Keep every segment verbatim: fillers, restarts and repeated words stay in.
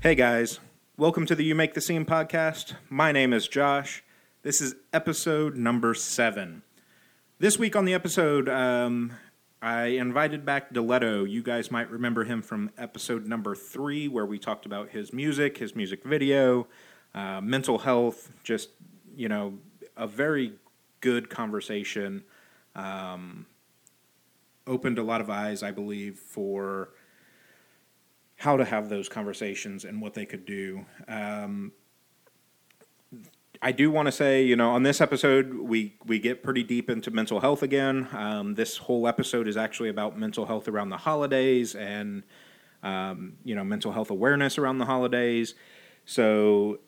Hey guys, welcome to the You Make the Scene podcast. My name is Josh. This is episode number seven. This week on the episode, um, I invited back Deletto. You guys might remember him from episode number three, where we talked about his music, his music video, uh, mental health, just, you know, a very good conversation. Um, opened a lot of eyes, I believe, for how to have those conversations and what they could do. Um, I do want to say, you know, on this episode, we, we get pretty deep into mental health again. Um, this whole episode is actually about mental health around the holidays and, um, you know, mental health awareness around the holidays. So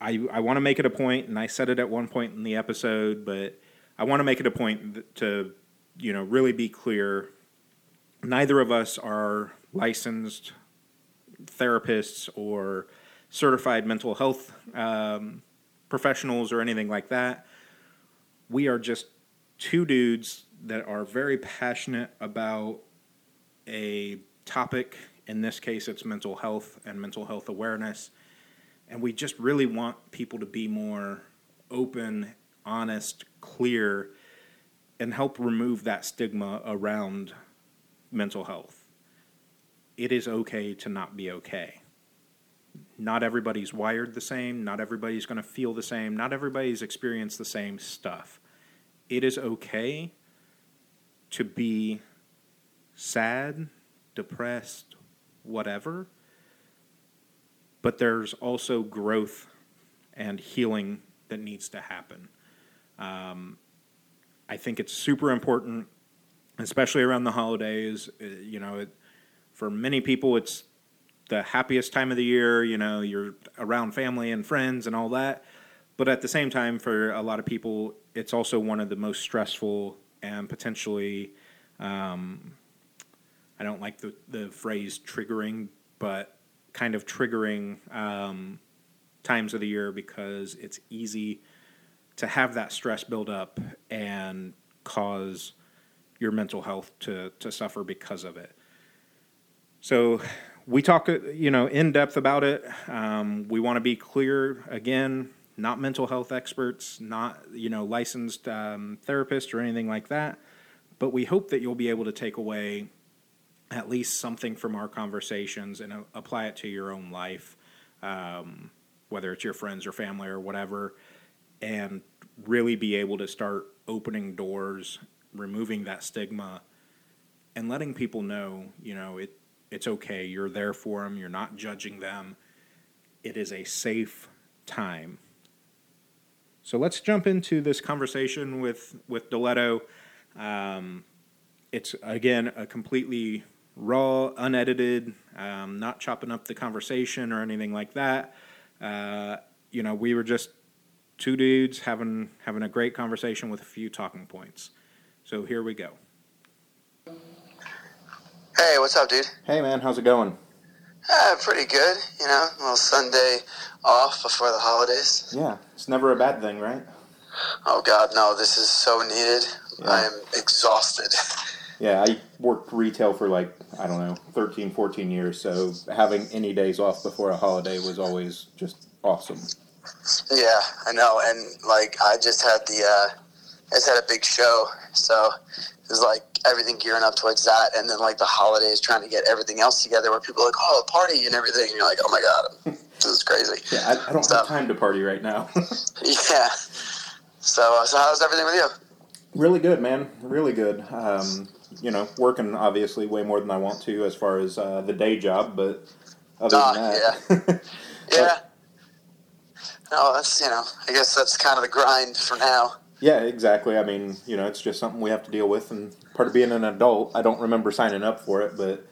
I, I want to make it a point, and I said it at one point in the episode, but I want to make it a point to, you know, really be clear. Neither of us are licensed therapists or certified mental health um, professionals or anything like that. We are just two dudes that are very passionate about a topic. In this case, it's mental health and mental health awareness. And we just really want people to be more open, honest, clear, and help remove that stigma around mental health. It is okay to not be okay. Not everybody's wired the same. Not everybody's going to feel the same. Not everybody's experienced the same stuff. It is okay to be sad, depressed, whatever. But there's also growth and healing that needs to happen. Um, I think it's super important, especially around the holidays. You know, it, For many people, it's the happiest time of the year. You know, you're around family and friends and all that. But at the same time, for a lot of people, it's also one of the most stressful and potentially, um, I don't like the, the phrase triggering, but kind of triggering um, times of the year, because it's easy to have that stress build up and cause your mental health to, to suffer because of it. So we talk, you know, in depth about it. Um, we want to be clear, again, not mental health experts, not, you know, licensed um, therapists or anything like that. But we hope that you'll be able to take away at least something from our conversations and uh, apply it to your own life, um, whether it's your friends or family or whatever, and really be able to start opening doors, removing that stigma, and letting people know, you know, it. It's okay. You're there for them. You're not judging them. It is a safe time. So let's jump into this conversation with, with Deletto. Um, it's, again, a completely raw, unedited, um, not chopping up the conversation or anything like that. Uh, you know, we were just two dudes having having a great conversation with a few talking points. So here we go. Hey, what's up, dude? Hey, man. How's it going? Uh, pretty good. You know, a little Sunday off before the holidays. Yeah, it's never a bad thing, right? Oh, God, no. This is so needed. Yeah. I am exhausted. Yeah, I worked retail for like, I don't know, thirteen, fourteen years, so having any days off before a holiday was always just awesome. Yeah, I know, and like I just had the, uh, I just had a big show, so it was like, everything gearing up towards that, and then like the holidays, trying to get everything else together where people are like, oh, a party and everything, and you're like, oh my God, this is crazy. Yeah, I, I don't so, have time to party right now. Yeah. So, so how's everything with you? Really good, man. Really good. Um, you know, working obviously way more than I want to as far as uh, the day job, but other uh, than that. Yeah. Yeah. No, that's, you know, I guess that's kind of the grind for now. Yeah, exactly. I mean, you know, it's just something we have to deal with, and part of being an adult. I don't remember signing up for it, but...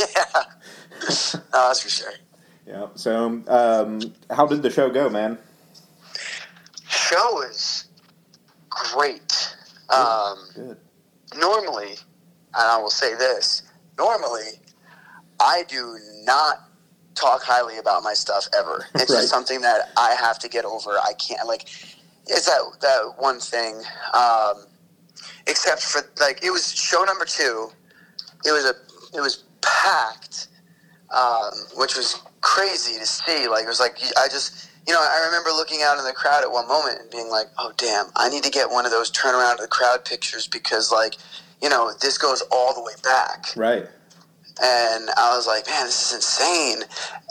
Yeah. No, that's for sure. Yeah, so um, how did the show go, man? Show is great. Good. Um, Good. Normally, and I will say this, normally I do not talk highly about my stuff ever. It's right. Just something that I have to get over. I can't, like... It's that that one thing, um, except for, like, it was show number two. It was a it was packed um, which was crazy to see. Like, it was like, I just, you know, I remember looking out in the crowd at one moment and being like, oh, damn, I need to get one of those turn around to the crowd pictures because, like, you know, this goes all the way back. Right. And I was like, man, this is insane.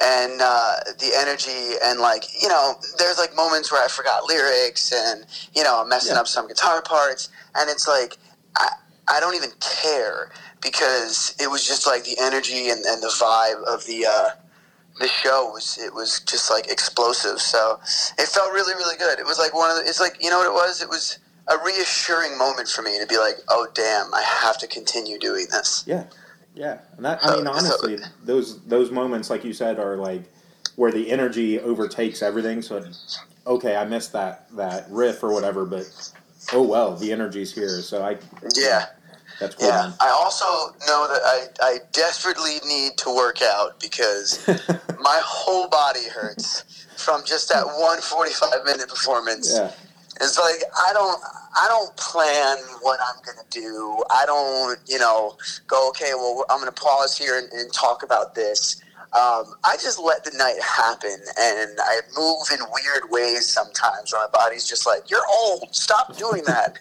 And uh, the energy and, like, you know, there's, like, moments where I forgot lyrics and, you know, I'm messing yeah. up some guitar parts. And it's like, I, I don't even care because it was just, like, the energy and, and the vibe of the uh, the show was, it was just, like, explosive. So it felt really, really good. It was, like, one of the, it's, like, you know what it was? It was a reassuring moment for me to be like, oh, damn, I have to continue doing this. Yeah. Yeah, and that, I mean, honestly, those those moments, like you said, are like where the energy overtakes everything. So, okay, I missed that, that riff or whatever, but oh well, the energy's here. So I yeah, that's cool. Yeah, man. I also know that I, I desperately need to work out because my whole body hurts from just that one forty-five minute performance. Yeah. It's like I don't I don't plan what I'm going to do. I don't, you know, go, okay, well, I'm going to pause here and, and talk about this. Um, I just let the night happen, and I move in weird ways sometimes where my body's just like, you're old, stop doing that.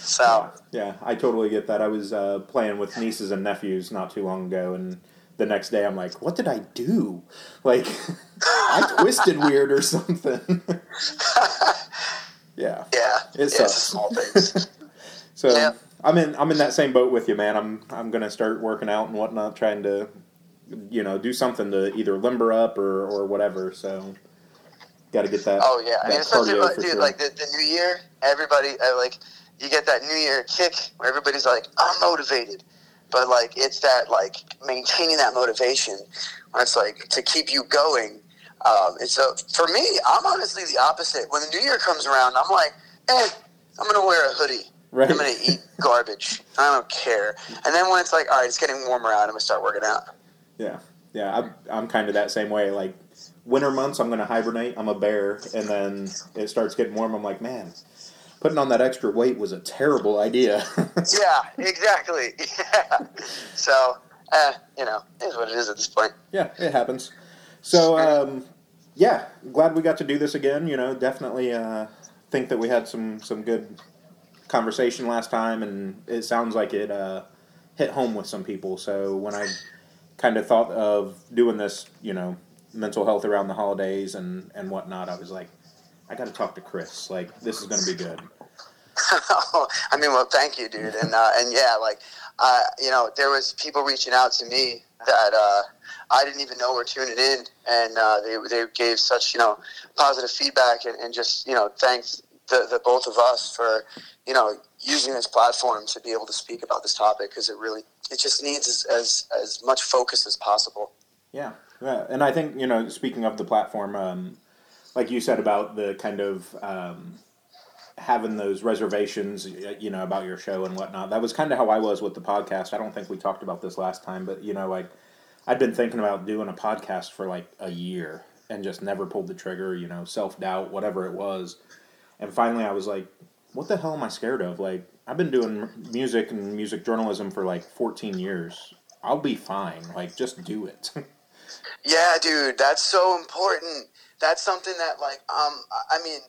So yeah, I totally get that. I was uh, playing with nieces and nephews not too long ago, and the next day I'm like, what did I do? Like, I twisted weird or something. Yeah, yeah, it sucks. It's small things. So yeah. I'm in I'm in that same boat with you, man. I'm I'm gonna start working out and whatnot, trying to, you know, do something to either limber up or, or whatever. So got to get that. Oh yeah, that I mean, especially like, dude, sure. like the, the new year, everybody uh, like you get that new year kick where everybody's like, I'm motivated, but like it's that like maintaining that motivation where it's like to keep you going. Um, and so for me, I'm honestly the opposite. When the new year comes around, I'm like, eh, I'm going to wear a hoodie. Right. I'm going to eat garbage. I don't care. And then when it's like, all right, it's getting warmer out, I'm going to start working out. Yeah. Yeah. I'm, I'm kind of that same way. Like winter months, I'm going to hibernate. I'm a bear. And then it starts getting warm. I'm like, man, putting on that extra weight was a terrible idea. Yeah, exactly. Yeah. So, uh, you know, it is what it is at this point. Yeah, it happens. So, um, yeah, glad we got to do this again. You know, definitely uh, think that we had some, some good conversation last time, and it sounds like it uh, hit home with some people. So when I kind of thought of doing this, you know, mental health around the holidays and, and whatnot, I was like, I got to talk to Chris. Like, this is going to be good. I mean, well, thank you, dude. And, uh, and yeah, like, uh, you know, there was people reaching out to me that uh, I didn't even know were tuning in, and uh, they they gave such, you know, positive feedback and, and just, you know, thanked the, the both of us for, you know, using this platform to be able to speak about this topic because it really, it just needs as, as, as much focus as possible. Yeah, yeah, and I think, you know, speaking of the platform, um, like you said about the kind of um, having those reservations, you know, about your show and whatnot, that was kind of how I was with the podcast. I don't think we talked about this last time, but, you know, like, I'd been thinking about doing a podcast for like a year and just never pulled the trigger, you know, self-doubt, whatever it was. And finally I was like, what the hell am I scared of? Like, I've been doing music and music journalism for like fourteen years. I'll be fine. Like, just do it. Yeah, dude, that's so important. That's something that, like, um, I mean,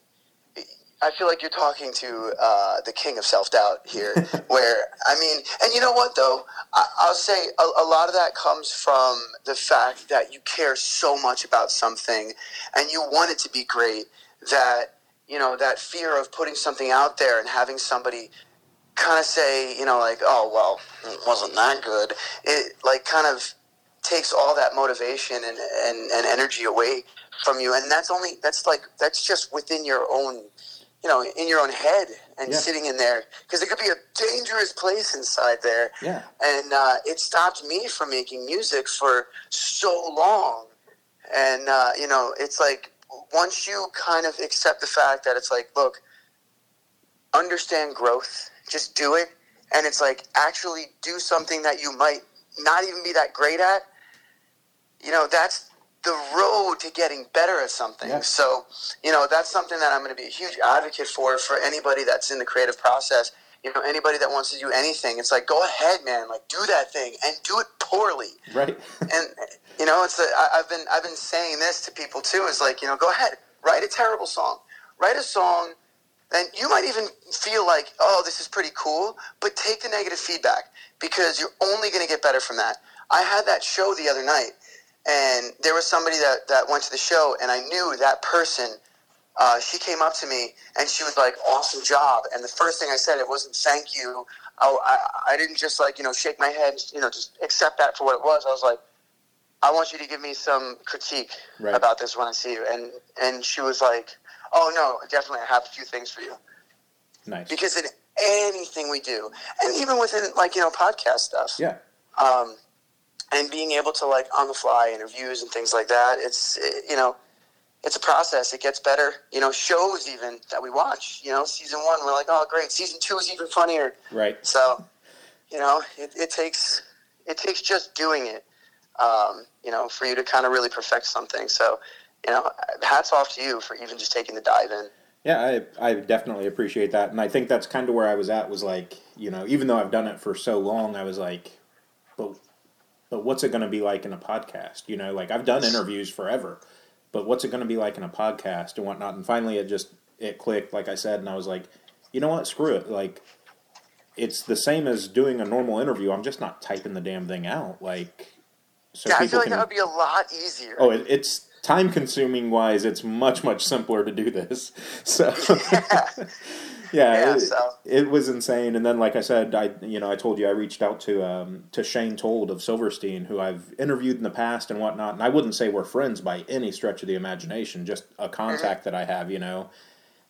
I feel like you're talking to uh, the king of self-doubt here, where, I mean, and you know what, though? I, I'll say a, a lot of that comes from the fact that you care so much about something and you want it to be great that, you know, that fear of putting something out there and having somebody kind of say, you know, like, oh, well, it wasn't that good. It, like, kind of takes all that motivation and, and, and energy away from you. And that's only, that's like, that's just within your own, you know, in your own head and yeah. sitting in there. Because it could be a dangerous place inside there. Yeah. And uh, it stopped me from making music for so long. And, uh, you know, it's like once you kind of accept the fact that it's like, look, understand growth, just do it. And it's like actually do something that you might not even be that great at. You know, that's the road to getting better at something. Yeah. So, you know, that's something that I'm going to be a huge advocate for, for anybody that's in the creative process you know, anybody that wants to do anything, it's like, go ahead, man, like, do that thing and do it poorly. Right. And, you know, it's the, I, I've been, I've been saying this to people too, is like, you know, go ahead, write a terrible song, write a song. And you might even feel like, oh, this is pretty cool, but take the negative feedback because you're only going to get better from that. I had that show the other night, and there was somebody that, that went to the show, and I knew that person. Uh, she came up to me, and she was like, awesome job. And the first thing I said, it wasn't thank you. I, I, I didn't just, like, you know, shake my head, you know, just accept that for what it was. I was like, I want you to give me some critique right. about this when I see you. And, and she was like, oh, no, definitely I have a few things for you. Nice. Because in anything we do, and even within, like, you know, podcast stuff. Yeah. Um, and being able to, like, on the fly interviews and things like that, it's, it, you know, it's a process. It gets better. You know, shows even that we watch, you know, season one, we're like, oh, great. Season two is even funnier. Right. So, you know, it, it takes it takes just doing it, um, you know, for you to kind of really perfect something. So, you know, hats off to you for even just taking the dive in. Yeah, I I definitely appreciate that. And I think that's kind of where I was at was like, you know, even though I've done it for so long, I was like, but, but what's it going to be like in a podcast? You know, like I've done interviews forever, but what's it going to be like in a podcast and whatnot? And finally it just, it clicked, like I said, and I was like, you know what, screw it. Like, it's the same as doing a normal interview. I'm just not typing the damn thing out. Like, so yeah, I feel like can, that would be a lot easier. Oh, it, it's... time-consuming wise, it's much, much simpler to do this. So, yeah, yeah, yeah it, so. It was insane. And then, like I said, I you know I told you I reached out to um, to Shane Told of Silverstein, who I've interviewed in the past and whatnot. And I wouldn't say we're friends by any stretch of the imagination, just a contact mm-hmm. that I have, you know.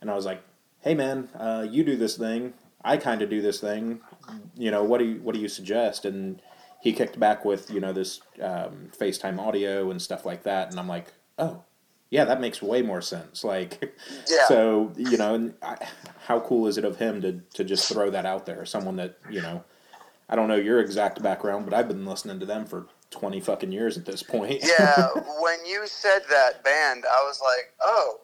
And I was like, hey, man, uh, you do this thing. I kind of do this thing. You know, what do you what do you suggest? And he kicked back with you know this um, FaceTime audio and stuff like that. And I'm like, oh, yeah, that makes way more sense. Like, yeah. So, you know, and I, how cool is it of him to, to just throw that out there? Someone that, you know, I don't know your exact background, but I've been listening to them for twenty fucking years at this point. Yeah, when you said that band, I was like, oh,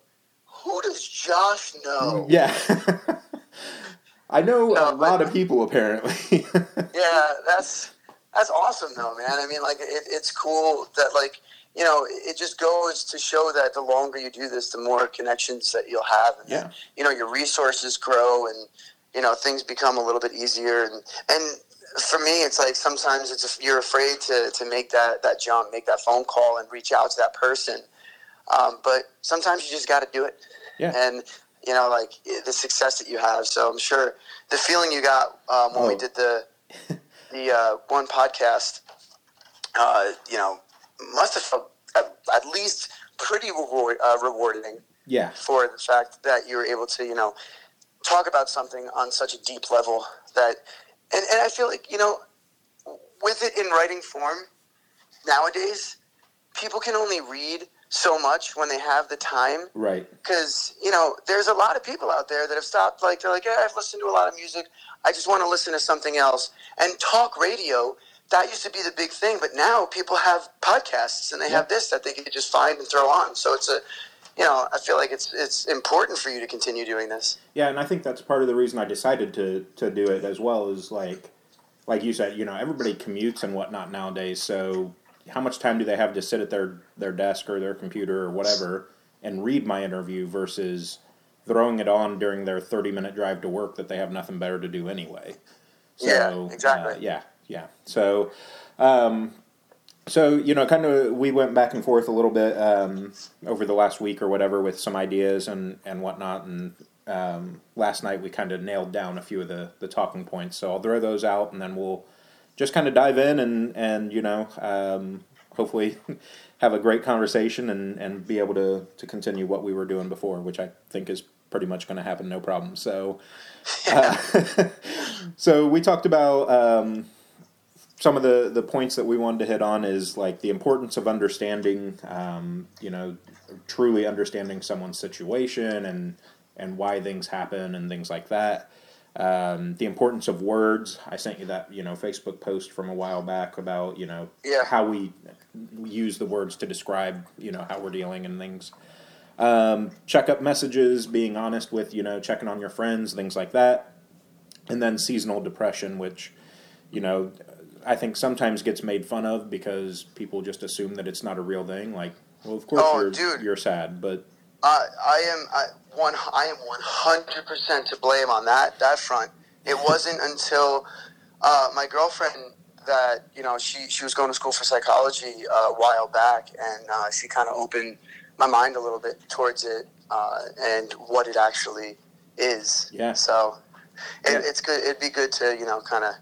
who does Josh know? Yeah. I know no, a lot of people, apparently. Yeah, that's that's awesome, though, man. I mean, like, it, it's cool that, like, you know, it just goes to show that the longer you do this, the more connections that you'll have. And, yeah. you know, your resources grow and, you know, things become a little bit easier. And and for me, it's like sometimes it's you're afraid to, to make that, that jump, make that phone call and reach out to that person. Um, but sometimes you just got to do it. Yeah. And, you know, like the success that you have. So I'm sure the feeling you got um, when oh. we did the, the uh, one podcast, uh, you know, must have felt at least pretty reward, uh, rewarding yeah. for the fact that you were able to, you know, talk about something on such a deep level that, and, and I feel like, you know, with it in writing form nowadays, people can only read so much when they have the time. Right. Because, you know, there's a lot of people out there that have stopped, like, they're like, yeah, I've listened to a lot of music. I just want to listen to something else. And talk radio, that used to be the big thing, but now people have podcasts and they yeah. have this that they can just find and throw on. So it's a, you know, I feel like it's it's important for you to continue doing this. Yeah, and I think that's part of the reason I decided to to do it as well is like, like you said, you know, everybody commutes and whatnot nowadays. So how much time do they have to sit at their, their desk or their computer or whatever and read my interview versus throwing it on during their thirty-minute drive to work that they have nothing better to do anyway? So, yeah, exactly. Uh, yeah. Yeah. So, um, so, you know, kind of, we went back and forth a little bit, um, over the last week or whatever with some ideas and, and whatnot. And, um, last night we kind of nailed down a few of the, the talking points. So I'll throw those out and then we'll just kind of dive in and, and, you know, um, hopefully have a great conversation and, and be able to, to continue what we were doing before, which I think is pretty much going to happen. No problem. So, uh, so we talked about, um, some of the, the points that we wanted to hit on is like the importance of understanding, um, you know, truly understanding someone's situation and, and why things happen and things like that. Um, the importance of words. I sent you that, you know, Facebook post from a while back about, you know, yeah. how we use the words to describe, you know, how we're dealing and things. Um, check up messages, being honest with, you know, checking on your friends, things like that. And then seasonal depression, which, you know, I think sometimes gets made fun of because people just assume that it's not a real thing. Like, well, of course oh, you're, dude. you're sad, but... Uh, I am I, one. I am one hundred percent to blame on that that front. It wasn't until uh, my girlfriend that you know she, she was going to school for psychology uh, a while back, and uh, she kind of opened my mind a little bit towards it uh, and what it actually is. Yeah. So it, yeah. it's good. It'd be good to you know kind of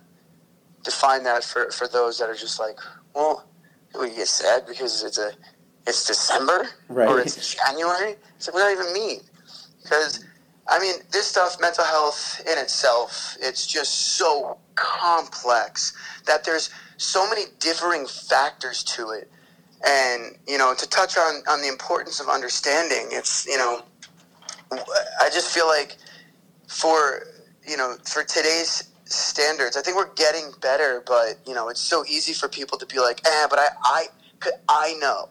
define that for, for those that are just like, well, we get sad because it's a. It's December, right. Or it's January. So what does that even mean? Because, I mean, this stuff, mental health in itself, it's just so complex that there's so many differing factors to it. And, you know, to touch on, on the importance of understanding, it's, you know, I just feel like for, you know, for today's standards, I think we're getting better, but, you know, it's so easy for people to be like, eh, but I, I, I know.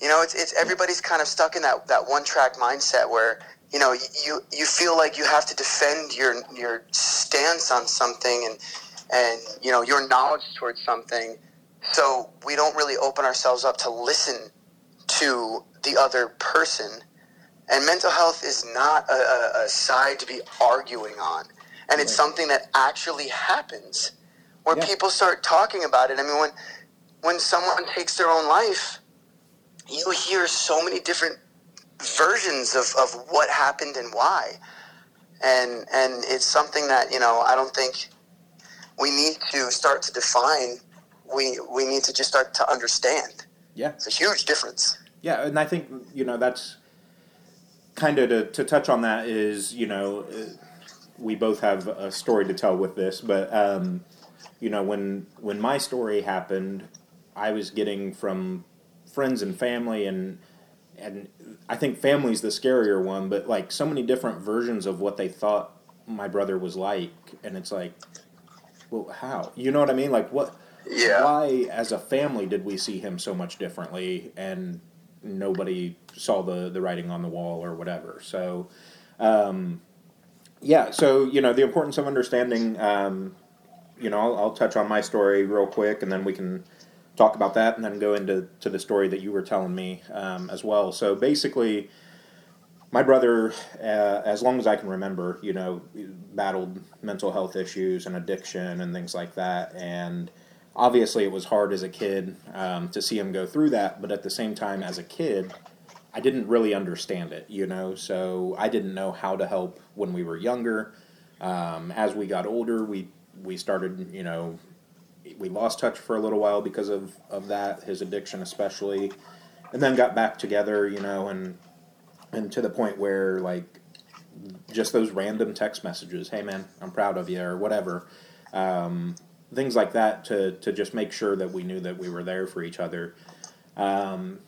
You know, it's it's everybody's kind of stuck in that, that one track mindset where you know you you feel like you have to defend your your stance on something and and you know your knowledge towards something, so we don't really open ourselves up to listen to the other person. And mental health is not a, a, a side to be arguing on, and it's something that actually happens where yeah. people start talking about it. I mean, when when someone takes their own life. You hear so many different versions of, of what happened and why. And and it's something that, you know, I don't think we need to start to define. We we need to just start to understand. Yeah. It's a huge difference. Yeah, and I think, you know, that's kind of to, to touch on that is, you know, we both have a story to tell with this. But, um, you know, when when my story happened, I was getting from... friends and family and and I think family's the scarier one, but like so many different versions of what they thought my brother was like, and it's like, well, how? You know what I mean? Like what yeah. why as a family did we see him so much differently and nobody saw the, the writing on the wall or whatever. So um yeah, so you know, the importance of understanding, um you know, I'll, I'll touch on my story real quick and then we can talk about that and then go into to the story that you were telling me um, as well. So basically, my brother, uh, as long as I can remember, you know, battled mental health issues and addiction and things like that. And obviously it was hard as a kid um, to see him go through that. But at the same time, as a kid, I didn't really understand it, you know. So I didn't know how to help when we were younger. Um, as we got older, we, we started, you know, we lost touch for a little while because of, of that, his addiction especially, and then got back together, you know, and and to the point where, like, just those random text messages, hey, man, I'm proud of you, or whatever, um, things like that to, to just make sure that we knew that we were there for each other. Um,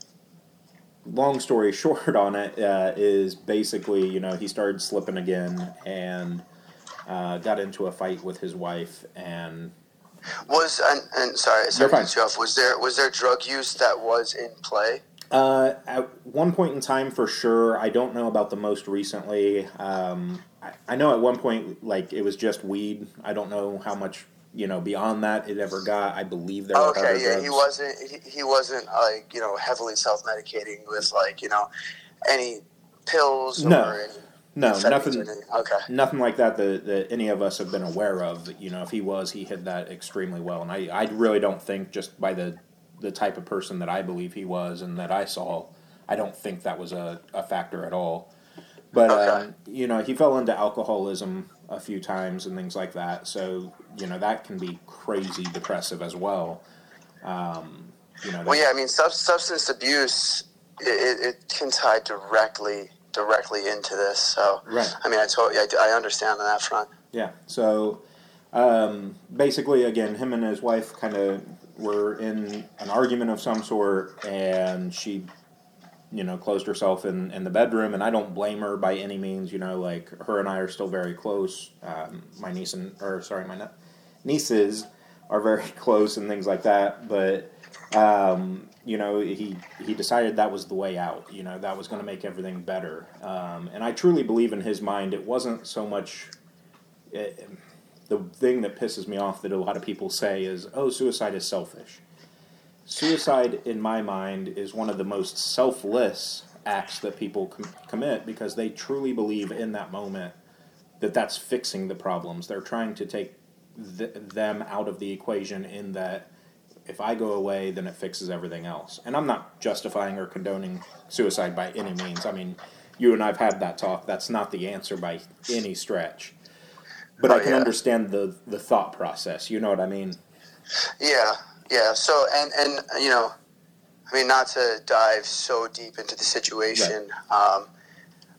long story short on it uh, is basically, you know, he started slipping again and uh, got into a fight with his wife and... Was and, and sorry, sorry to cut you off. Was there was there drug use that was in play? Uh, at one point in time, for sure. I don't know about the most recently. Um, I, I know at one point, like it was just weed. I don't know how much you know beyond that it ever got. I believe there. Okay, were other yeah, drugs. he wasn't. He, he wasn't like you know heavily self medicating with like you know any pills. No. Or any... No, nothing okay. nothing like that, that that any of us have been aware of. You know, if he was, he hid that extremely well. And I, I really don't think, just by the, the type of person that I believe he was and that I saw, I don't think that was a, a factor at all. But, okay. uh, you know, he fell into alcoholism a few times and things like that. So, you know, that can be crazy depressive as well. Um, you know, well, yeah, I mean, sub- substance abuse, it, it can tie directly... directly into this, so right. I mean, I totally, I, I understand on that front. Yeah. So, um, basically, again, him and his wife kind of were in an argument of some sort, and she, you know, closed herself in, in the bedroom. And I don't blame her by any means. You know, like her and I are still very close. Um, my niece and or sorry, my ne- nieces are very close and things like that. But um, you know, he, he decided that was the way out, you know, that was going to make everything better. Um, and I truly believe in his mind, it wasn't so much it, the thing that pisses me off that a lot of people say is, oh, suicide is selfish. Suicide, in my mind, is one of the most selfless acts that people com- commit because they truly believe in that moment that that's fixing the problems. They're trying to take th- them out of the equation in that if I go away, then it fixes everything else. And I'm not justifying or condoning suicide by any means. I mean, you and I have had that talk. That's not the answer by any stretch. But oh, I can yeah. understand the, the thought process. You know what I mean? Yeah. Yeah, so, and, and, you know, I mean, not to dive so deep into the situation, right. um,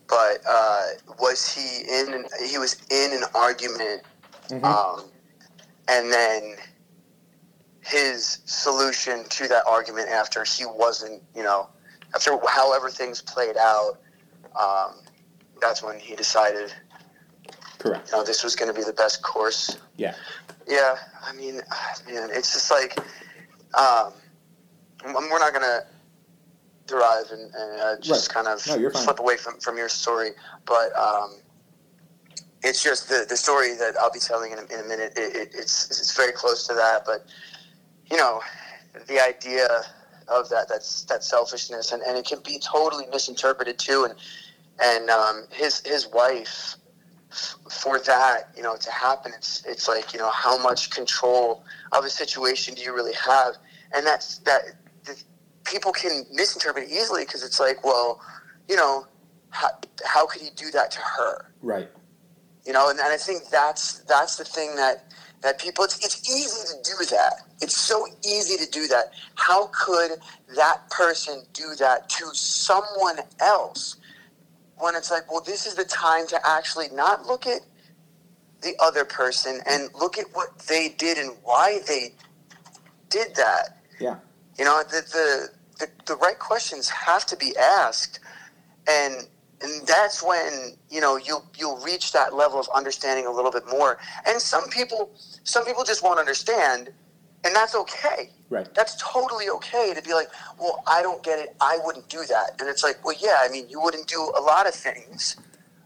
but uh, was he in, an, he was in an argument, mm-hmm. um, and then his solution to that argument after he wasn't, you know, after however things played out, um, that's when he decided, correct. you know, this was going to be the best course. Yeah. Yeah, I mean, man, it's just like, um, we're not going to derive and, and uh, just right. kind of no, slip away from, from your story, but um, it's just the, the story that I'll be telling in a, in a minute, it, it, it's it's very close to that, but, you know, the idea of that, that's, that selfishness, and, and it can be totally misinterpreted too, and and um, his his wife... for that, you know, to happen, it's it's like, you know, how much control of a situation do you really have? And that's that, that people can misinterpret easily because it's like, well, you know, how, how could he do that to her? Right. You know, and, and I think that's that's the thing that that people, it's it's easy to do that. It's so easy to do that. How could that person do that to someone else? When it's like, well, this is the time to actually not look at the other person and look at what they did and why they did that. Yeah. You know, the the, the, the right questions have to be asked, and and that's when, you know, you'll you'll reach that level of understanding a little bit more. And some people some people just won't understand, and that's okay. Right. That's totally okay to be like, well, I don't get it. I wouldn't do that. And it's like, well, yeah, I mean, you wouldn't do a lot of things,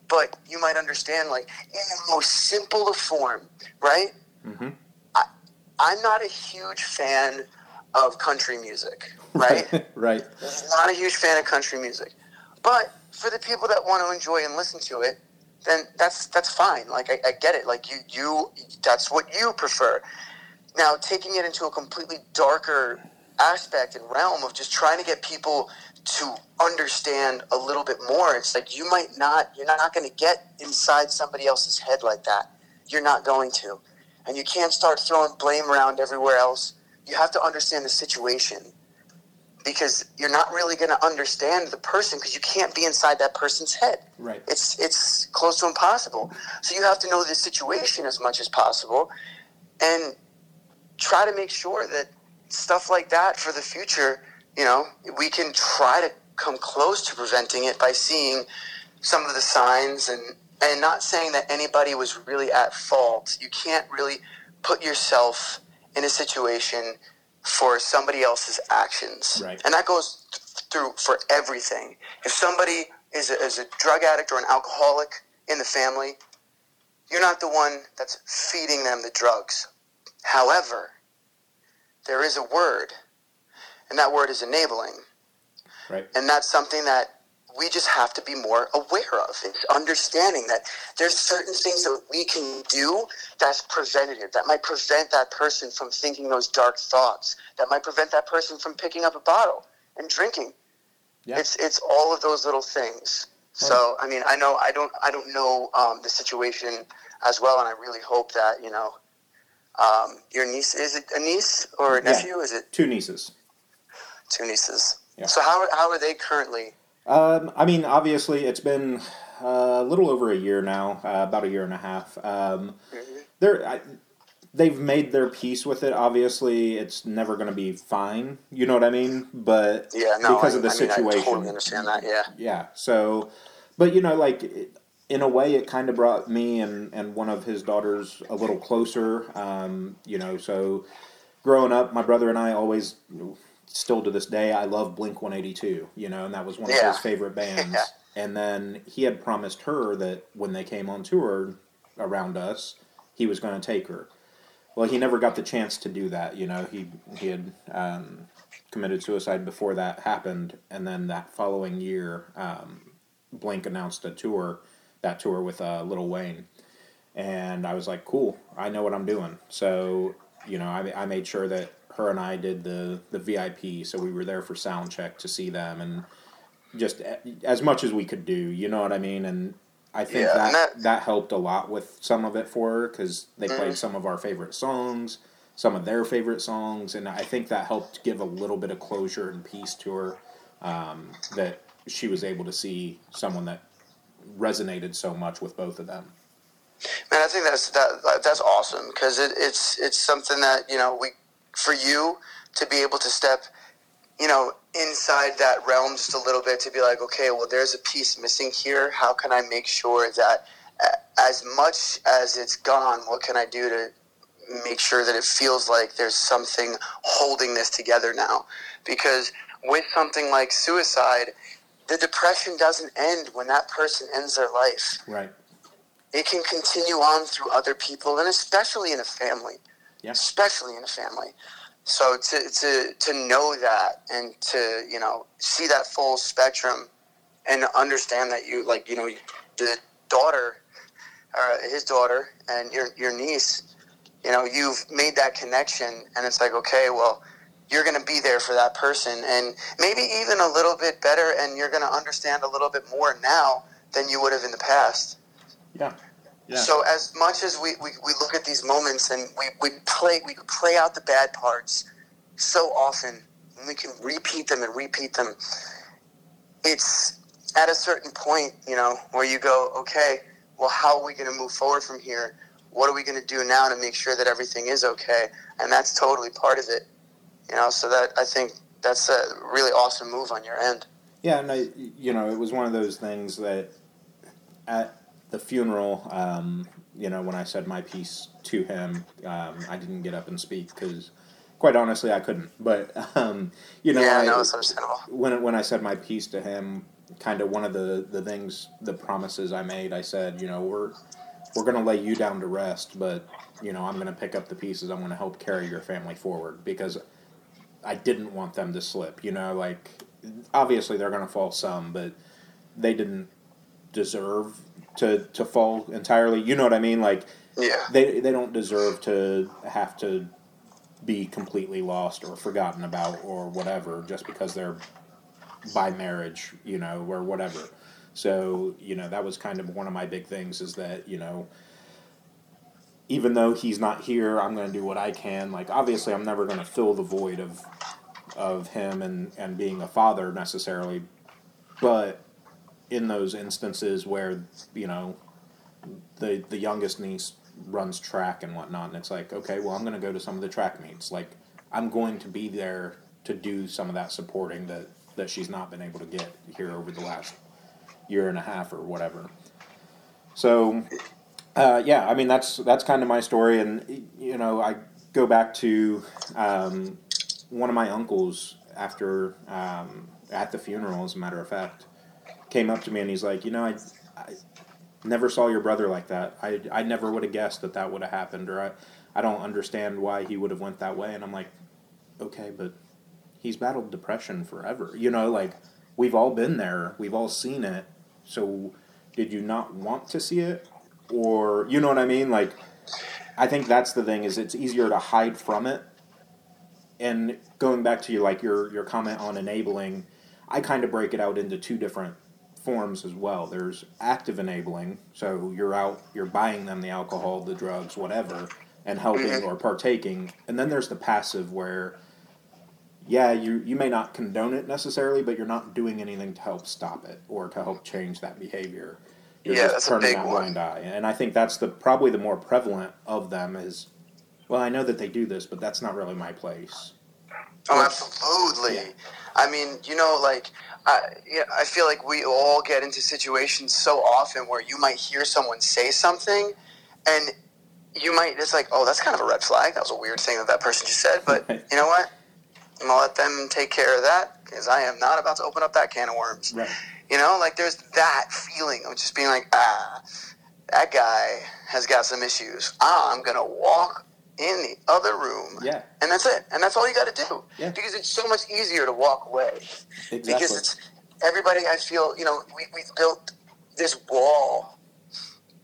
but you might understand, like, in the most simple of form, right? Mm-hmm. I, I'm not a huge fan of country music, right? Right. I'm not a huge fan of country music. But for the people that want to enjoy and listen to it, then that's that's fine. Like, I, I get it. Like, you, you, that's what you prefer. Now, taking it into a completely darker aspect and realm of just trying to get people to understand a little bit more, it's like you might not, you're not going to get inside somebody else's head like that. You're not going to. And you can't start throwing blame around everywhere else. You have to understand the situation because you're not really going to understand the person because you can't be inside that person's head. Right. It's, it's close to impossible. So you have to know the situation as much as possible and try to make sure that stuff like that for the future, you know, we can try to come close to preventing it by seeing some of the signs and, and not saying that anybody was really at fault. You can't really put yourself in a situation for somebody else's actions. Right. And that goes th- through for everything. If somebody is a, is a drug addict or an alcoholic in the family, you're not the one that's feeding them the drugs. However, there is a word, and that word is enabling. Right. And that's something that we just have to be more aware of. It's understanding that there's certain things that we can do that's preventative, that might prevent that person from thinking those dark thoughts, that might prevent that person from picking up a bottle and drinking. Yeah. It's it's all of those little things. Right. So, I mean, I know I don't I don't know um, the situation as well, and I really hope that, you know, Um, your niece, is it a niece or a nephew? Yeah, is it two nieces? Two nieces. Yeah. So how how are they currently? Um, I mean, obviously, it's been a little over a year now, uh, about a year and a half. Um, mm-hmm. They're I, they've made their peace with it. Obviously, it's never going to be fine. You know what I mean? But yeah, no, because I, of the I situation, mean, I totally understand that. Yeah. Yeah. So, but you know, like. It, in a way, it kind of brought me and, and one of his daughters a little closer, um, you know, so growing up, my brother and I always, still to this day, I love Blink one eighty-two, you know, and that was one yeah. of his favorite bands. And then he had promised her that when they came on tour, around us, he was going to take her. Well, he never got the chance to do that, you know. He he had um, committed suicide before that happened, and then that following year, um, Blink announced a tour, that tour with uh, Lil Wayne, and I was like, cool, I know what I'm doing. So, you know, I I made sure that her and I did the, the V I P, so we were there for sound check to see them, and just as much as we could do, you know what I mean, and I think yeah, that, that that helped a lot with some of it for her, because they mm. played some of our favorite songs, some of their favorite songs, and I think that helped give a little bit of closure and peace to her, um, that she was able to see someone that resonated so much with both of them. Man, I think that's that that's awesome, because it, it's it's something that, you know, we for you to be able to step, you know, inside that realm just a little bit, to be like, okay, well, there's a piece missing here. How can I make sure that as much as it's gone, what can I do to make sure that it feels like there's something holding this together now? Because with something like suicide, the depression doesn't end when that person ends their life. Right. It can continue on through other people, and especially in a family. Yeah. Especially in a family. So to to to know that, and to, you know, see that full spectrum, and understand that you, like, you know, the daughter, or his daughter, and your your niece, you know, you've made that connection, and it's like, okay, well, you're going to be there for that person, and maybe even a little bit better, and you're going to understand a little bit more now than you would have in the past. Yeah. Yeah. So as much as we, we, we look at these moments, and we, we play we play out the bad parts so often, and we can repeat them and repeat them, it's at a certain point, you know, where you go, okay, well, how are we going to move forward from here? What are we going to do now to make sure that everything is okay? And that's totally part of it, you know, so that, I think that's a really awesome move on your end. Yeah, and I, you know, it was one of those things that at the funeral, um, you know, when I said my piece to him, um, I didn't get up and speak because, quite honestly, I couldn't. But, um, you know, yeah, I, no, it's understandable. when when I said my piece to him, kind of one of the, the things, the promises I made, I said, you know, we're we're going to lay you down to rest, but, you know, I'm going to pick up the pieces. I'm going to help carry your family forward, because I didn't want them to slip. You know, like, obviously they're going to fall some, but they didn't deserve to to fall entirely, you know what I mean? Like, yeah. they they don't deserve to have to be completely lost or forgotten about or whatever just because they're by marriage, you know, or whatever. So, you know, that was kind of one of my big things, is that, you know, even though he's not here, I'm going to do what I can. Like, obviously I'm never going to fill the void of of him and, and being a father necessarily, but in those instances where, you know, the the youngest niece runs track and whatnot, and it's like, okay, well, I'm going to go to some of the track meets. Like, I'm going to be there to do some of that supporting that, that she's not been able to get here over the last year and a half or whatever. So, uh, yeah, I mean, that's that's kind of my story. And, you know, I go back to um, one of my uncles after um, at the funeral, as a matter of fact, came up to me and he's like, you know, I, I never saw your brother like that. I, I never would have guessed that that would have happened, or I, I don't understand why he would have went that way. And I'm like, okay, but he's battled depression forever. You know, like, we've all been there. We've all seen it. So did you not want to see it? Or, you know what I mean? Like, I think that's the thing, is it's easier to hide from it. And going back to you, like your, your comment on enabling, I kind of break it out into two different forms as well. There's active enabling, so you're out, you're buying them the alcohol, the drugs, whatever, and helping or partaking. And then there's the passive, where, yeah, you you may not condone it necessarily, but you're not doing anything to help stop it or to help change that behavior. You're yeah, just that's turning a big that one. blind eye. And I think that's the probably the more prevalent of them, is, well, I know that they do this, but that's not really my place. Oh, absolutely. Yeah. I mean, you know, like, I, you know, I feel like we all get into situations so often where you might hear someone say something, and you might, it's like, oh, that's kind of a red flag. That was a weird thing that that person just said, but you know what? I'm going to let them take care of that, because I am not about to open up that can of worms. Right. You know, like, there's that feeling of just being like, ah. that guy has got some issues. I'm going to walk in the other room. Yeah. And that's it. And that's all you got to do. Yeah. Because it's so much easier to walk away. Exactly. Because it's everybody, I feel, you know, we, we've built this wall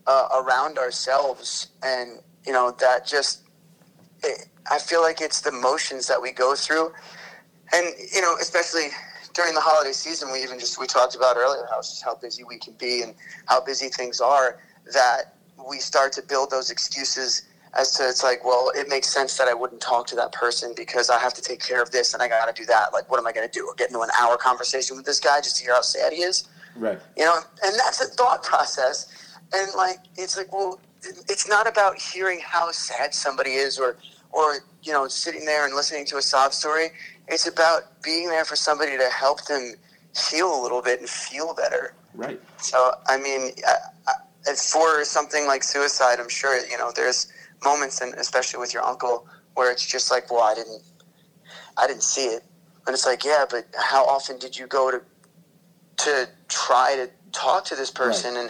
uh, around ourselves. And, you know, that just, it, I feel like it's the motions that we go through. And, you know, especially during the holiday season, we even just, we talked about earlier how, how busy we can be and how busy things are, that we start to build those excuses as to, it's like, well, it makes sense that I wouldn't talk to that person because I have to take care of this and I got to do that. Like, what am I going to do? Get into an hour conversation with this guy just to hear how sad he is? Right. You know, and that's a thought process. And, like, it's like, well, it's not about hearing how sad somebody is or, or, you know, sitting there and listening to a sob story. It's about being there for somebody to help them heal a little bit and feel better. Right. So, I mean, I, I, for something like suicide, I'm sure, you know, there's moments, and especially with your uncle, where it's just like, well, I didn't, I didn't see it. And it's like, yeah, but how often did you go to, to try to talk to this person right.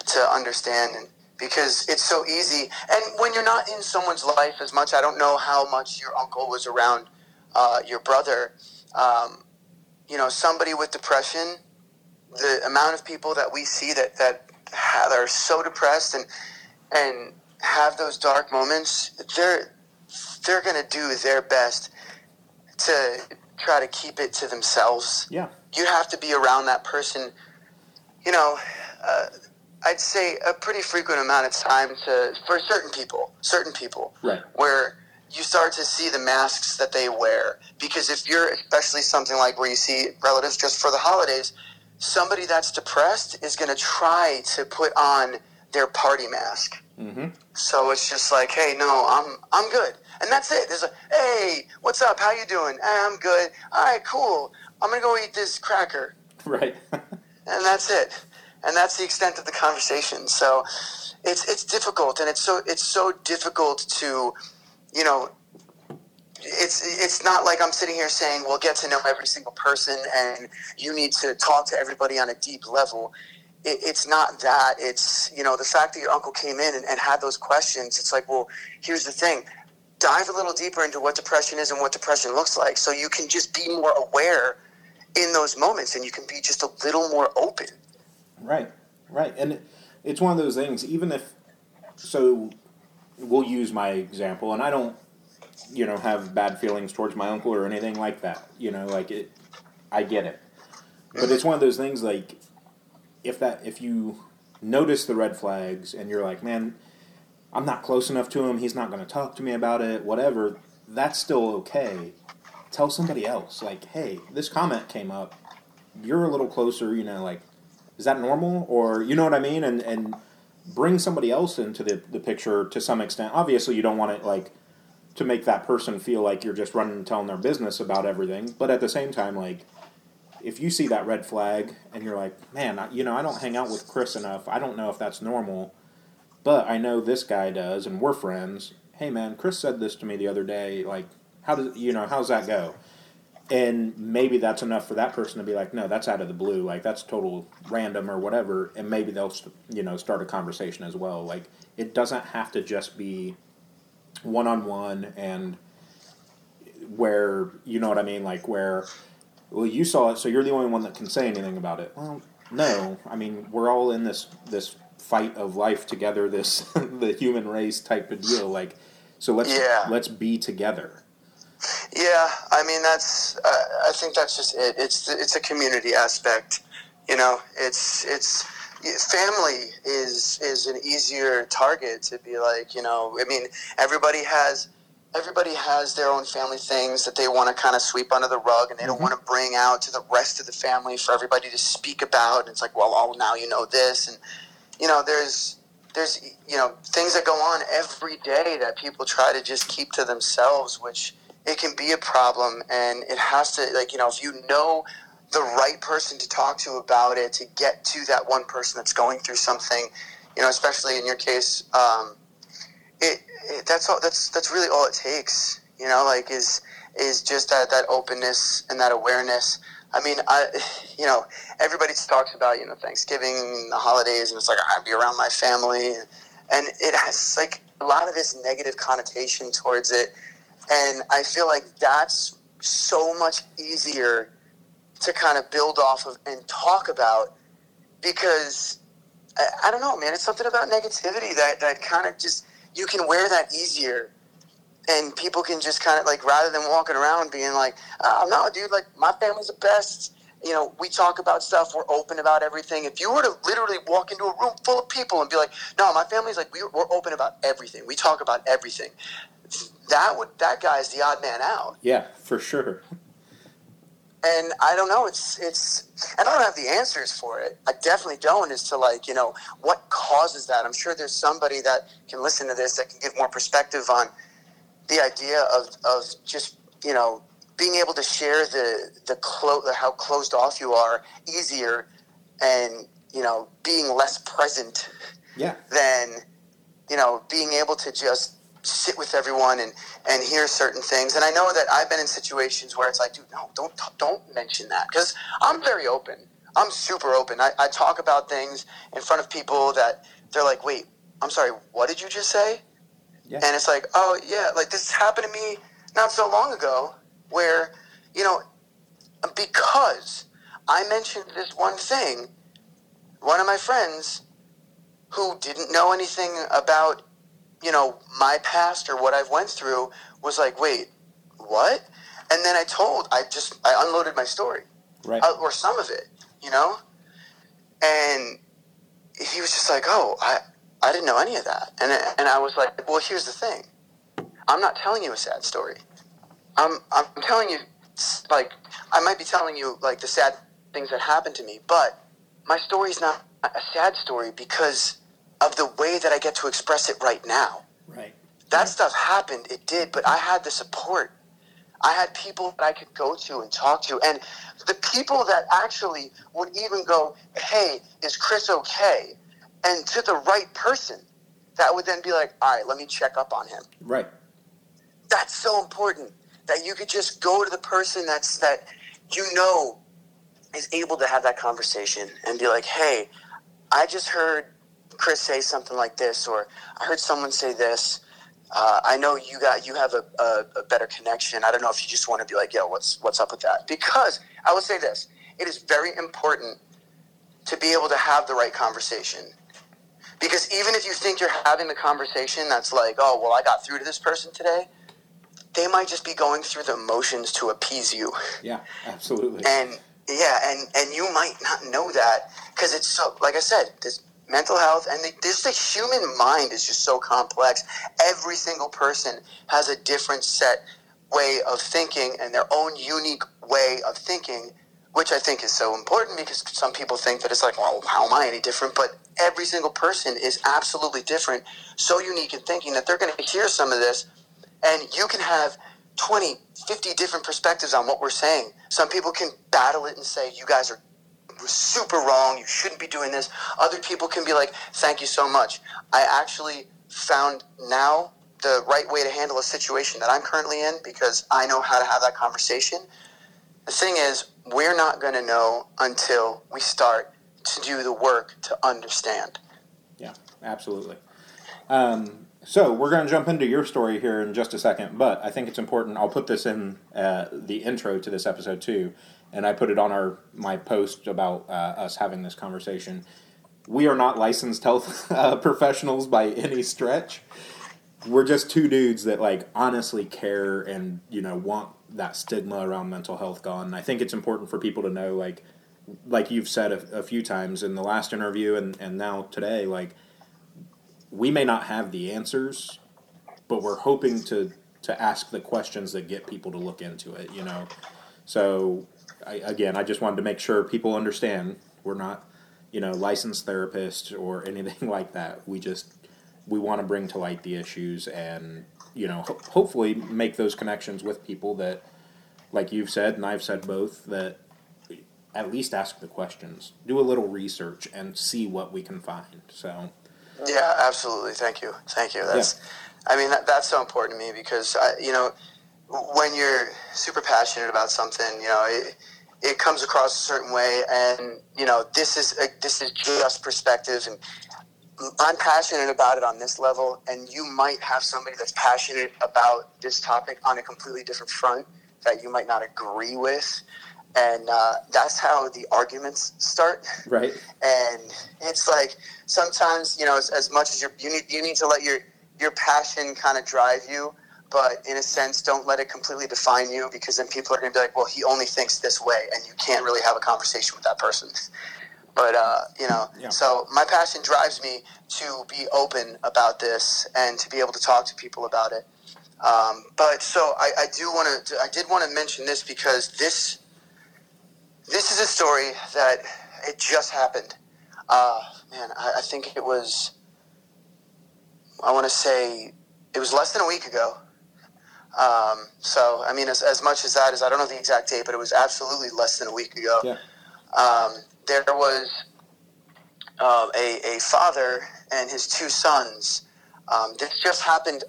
and to understand? And because it's so easy. And when you're not in someone's life as much, I don't know how much your uncle was around Uh, your brother, um, you know, somebody with depression, the amount of people that we see that, that have, are so depressed and and have those dark moments, they're, they're going to do their best to try to keep it to themselves. Yeah. You have to be around that person, you know, uh, I'd say a pretty frequent amount of time to for certain people, certain people, right. where you start to see the masks that they wear. Because if you're, especially something like where you see relatives just for the holidays, somebody that's depressed is going to try to put on their party mask. Mm-hmm. So it's just like, hey, no, I'm I'm good. And that's it. There's a, hey, what's up? How you doing? Hey, I'm good. All right, cool. I'm going to go eat this cracker. Right. And that's it. And that's the extent of the conversation. So it's it's difficult. And it's so it's so difficult to... You know, it's it's not like I'm sitting here saying, well, get to know every single person and you need to talk to everybody on a deep level. It, it's not that. It's, you know, the fact that your uncle came in and, and had those questions, it's like, well, here's the thing. Dive a little deeper into what depression is and what depression looks like so you can just be more aware in those moments and you can be just a little more open. Right, right. And it's one of those things, even if – so – we'll use my example, and I don't, you know, have bad feelings towards my uncle or anything like that. You know, like it, I get it. But it's one of those things, like, if that, if you notice the red flags and you're like, man, I'm not close enough to him, he's not going to talk to me about it, whatever, that's still okay. Tell somebody else, like, hey, this comment came up, you're a little closer, you know, like, is that normal? Or, you know what I mean? And, and, bring somebody else into the, the picture to some extent. Obviously, you don't want it, like, to make that person feel like you're just running and telling their business about everything. But at the same time, like, if you see that red flag and you're like, man, I, you know, I don't hang out with Chris enough. I don't know if that's normal. But I know this guy does, and we're friends. Hey, man, Chris said this to me the other day. Like, how does, you know, how's that go? And maybe that's enough for that person to be like, no, that's out of the blue. Like, that's total random or whatever. And maybe they'll, you know, start a conversation as well. Like, it doesn't have to just be one-on-one and where, you know what I mean? Like, where, well, you saw it, so you're the only one that can say anything about it. Well, no. I mean, we're all in this, this fight of life together, this the human race type of deal. Like, so let's yeah. let's be together. Yeah, I mean, that's, uh, I think that's just it. It's, it's a community aspect, you know, it's, it's, family is, is an easier target to be like, you know, I mean, everybody has, everybody has their own family things that they want to kind of sweep under the rug and they don't mm-hmm. want to bring out to the rest of the family for everybody to speak about. And it's like, well, oh, now you know this. And, you know, there's, there's, you know, things that go on every day that people try to just keep to themselves, which it can be a problem, and it has to, like, you know, if you know the right person to talk to about it, to get to that one person that's going through something, you know, especially in your case, um, it, it that's all, that's, that's really all it takes, you know, like, is, is just that, that openness and that awareness I mean, I, you know, everybody talks about, you know, Thanksgiving and the holidays, and it's like, I'd be around my family. And it has, like, a lot of this negative connotation towards it. And I feel like that's so much easier to kind of build off of and talk about, because, I, I don't know, man, it's something about negativity that, that kind of just, you can wear that easier. And people can just kind of, like, rather than walking around being like, oh, no, dude, like, my family's the best. You know, we talk about stuff. We're open about everything. If you were to literally walk into a room full of people and be like, no, my family's, like, we, we're open about everything. We talk about everything. That would that guy's the odd man out. Yeah, for sure. And I don't know. It's it's. And I don't have the answers for it. I definitely don't. As to, like, you know, what causes that. I'm sure there's somebody that can listen to this that can give more perspective on the idea of, of just, you know, being able to share the the clo- how closed off you are easier, and, you know, being less present yeah. than, you know, being able to just sit with everyone and, and hear certain things. And I know that I've been in situations where it's like, dude, no, don't don't mention that, because I'm very open. I'm super open. I, I talk about things in front of people that they're like, wait, I'm sorry, what did you just say? Yeah. And it's like, oh, yeah, like, this happened to me not so long ago where, you know, because I mentioned this one thing, one of my friends who didn't know anything about, you know, my past or what I've went through was like, wait, what? And then I told, I just, I unloaded my story. Right. Uh, or some of it, you know? And he was just like, oh, I... I didn't know any of that. And and I was like, well, here's the thing. I'm not telling you a sad story. I'm I'm telling you, like, I might be telling you, like, the sad things that happened to me, but my story's not a sad story because of the way that I get to express it right now. Right. That stuff happened, it did, but I had the support. I had people that I could go to and talk to. And the people that actually would even go, hey, is Chris okay? And to the right person, that would then be like, all right, let me check up on him. Right. That's so important, that you could just go to the person that's that you know is able to have that conversation and be like, hey, I just heard Chris say something like this, or I heard someone say this. Uh, I know you got you have a, a, a better connection. I don't know if you just want to be like, yo, what's what's up with that? Because I will say this, it is very important to be able to have the right conversation. Because even if you think you're having the conversation that's like, oh, well, I got through to this person today, they might just be going through the motions to appease you. Yeah, absolutely. And, yeah, and, and you might not know that, because it's so, like I said, this mental health and the, this the human mind is just so complex. Every single person has a different set way of thinking and their own unique way of thinking, which I think is so important, because some people think that it's like, well, how am I any different? But every single person is absolutely different, so unique in thinking that they're going to hear some of this, and you can have twenty, fifty different perspectives on what we're saying. Some people can battle it and say, you guys are super wrong, you shouldn't be doing this. Other people can be like, thank you so much. I actually found now the right way to handle a situation that I'm currently in because I know how to have that conversation. The thing is, we're not going to know until we start to do the work to understand. Yeah, absolutely. Um, so we're going to jump into your story here in just a second, but I think it's important. I'll put this in uh, the intro to this episode too, and I put it on our my post about uh, us having this conversation. We are not licensed health uh, professionals by any stretch. We're just two dudes that, like, honestly care and, you know, want that stigma around mental health gone. And I think it's important for people to know, like, like you've said a, a few times in the last interview and, and now today, like, we may not have the answers, but we're hoping to, to ask the questions that get people to look into it, you know. So, I, again, I just wanted to make sure people understand we're not, you know, licensed therapists or anything like that. We just... we want to bring to light the issues and, you know, ho- hopefully make those connections with people that, like you've said, and I've said both, that at least ask the questions, do a little research and see what we can find. So, yeah, absolutely. Thank you. Thank you. That's, yeah. I mean, that, that's so important to me because I, you know, when you're super passionate about something, you know, it, it comes across a certain way. And, you know, this is a, this is just perspective, and I'm passionate about it on this level, and you might have somebody that's passionate about this topic on a completely different front that you might not agree with. And uh, that's how the arguments start. Right. And it's like sometimes, you know, as, as much as you're, you need, you need to let your, your passion kind of drive you, but in a sense, don't let it completely define you, because then people are going to be like, well, he only thinks this way, and you can't really have a conversation with that person. But, uh, you know, yeah. So my passion drives me to be open about this and to be able to talk to people about it. Um, but so I, I do want to, I did want to mention this, because this, this is a story that it just happened. Uh, man, I, I think it was, I want to say it was less than a week ago. Um, so, I mean, as, as much as that is, I don't know the exact date, but it was absolutely less than a week ago. Yeah. Um, there was uh, a, a father and his two sons. Um, this just happened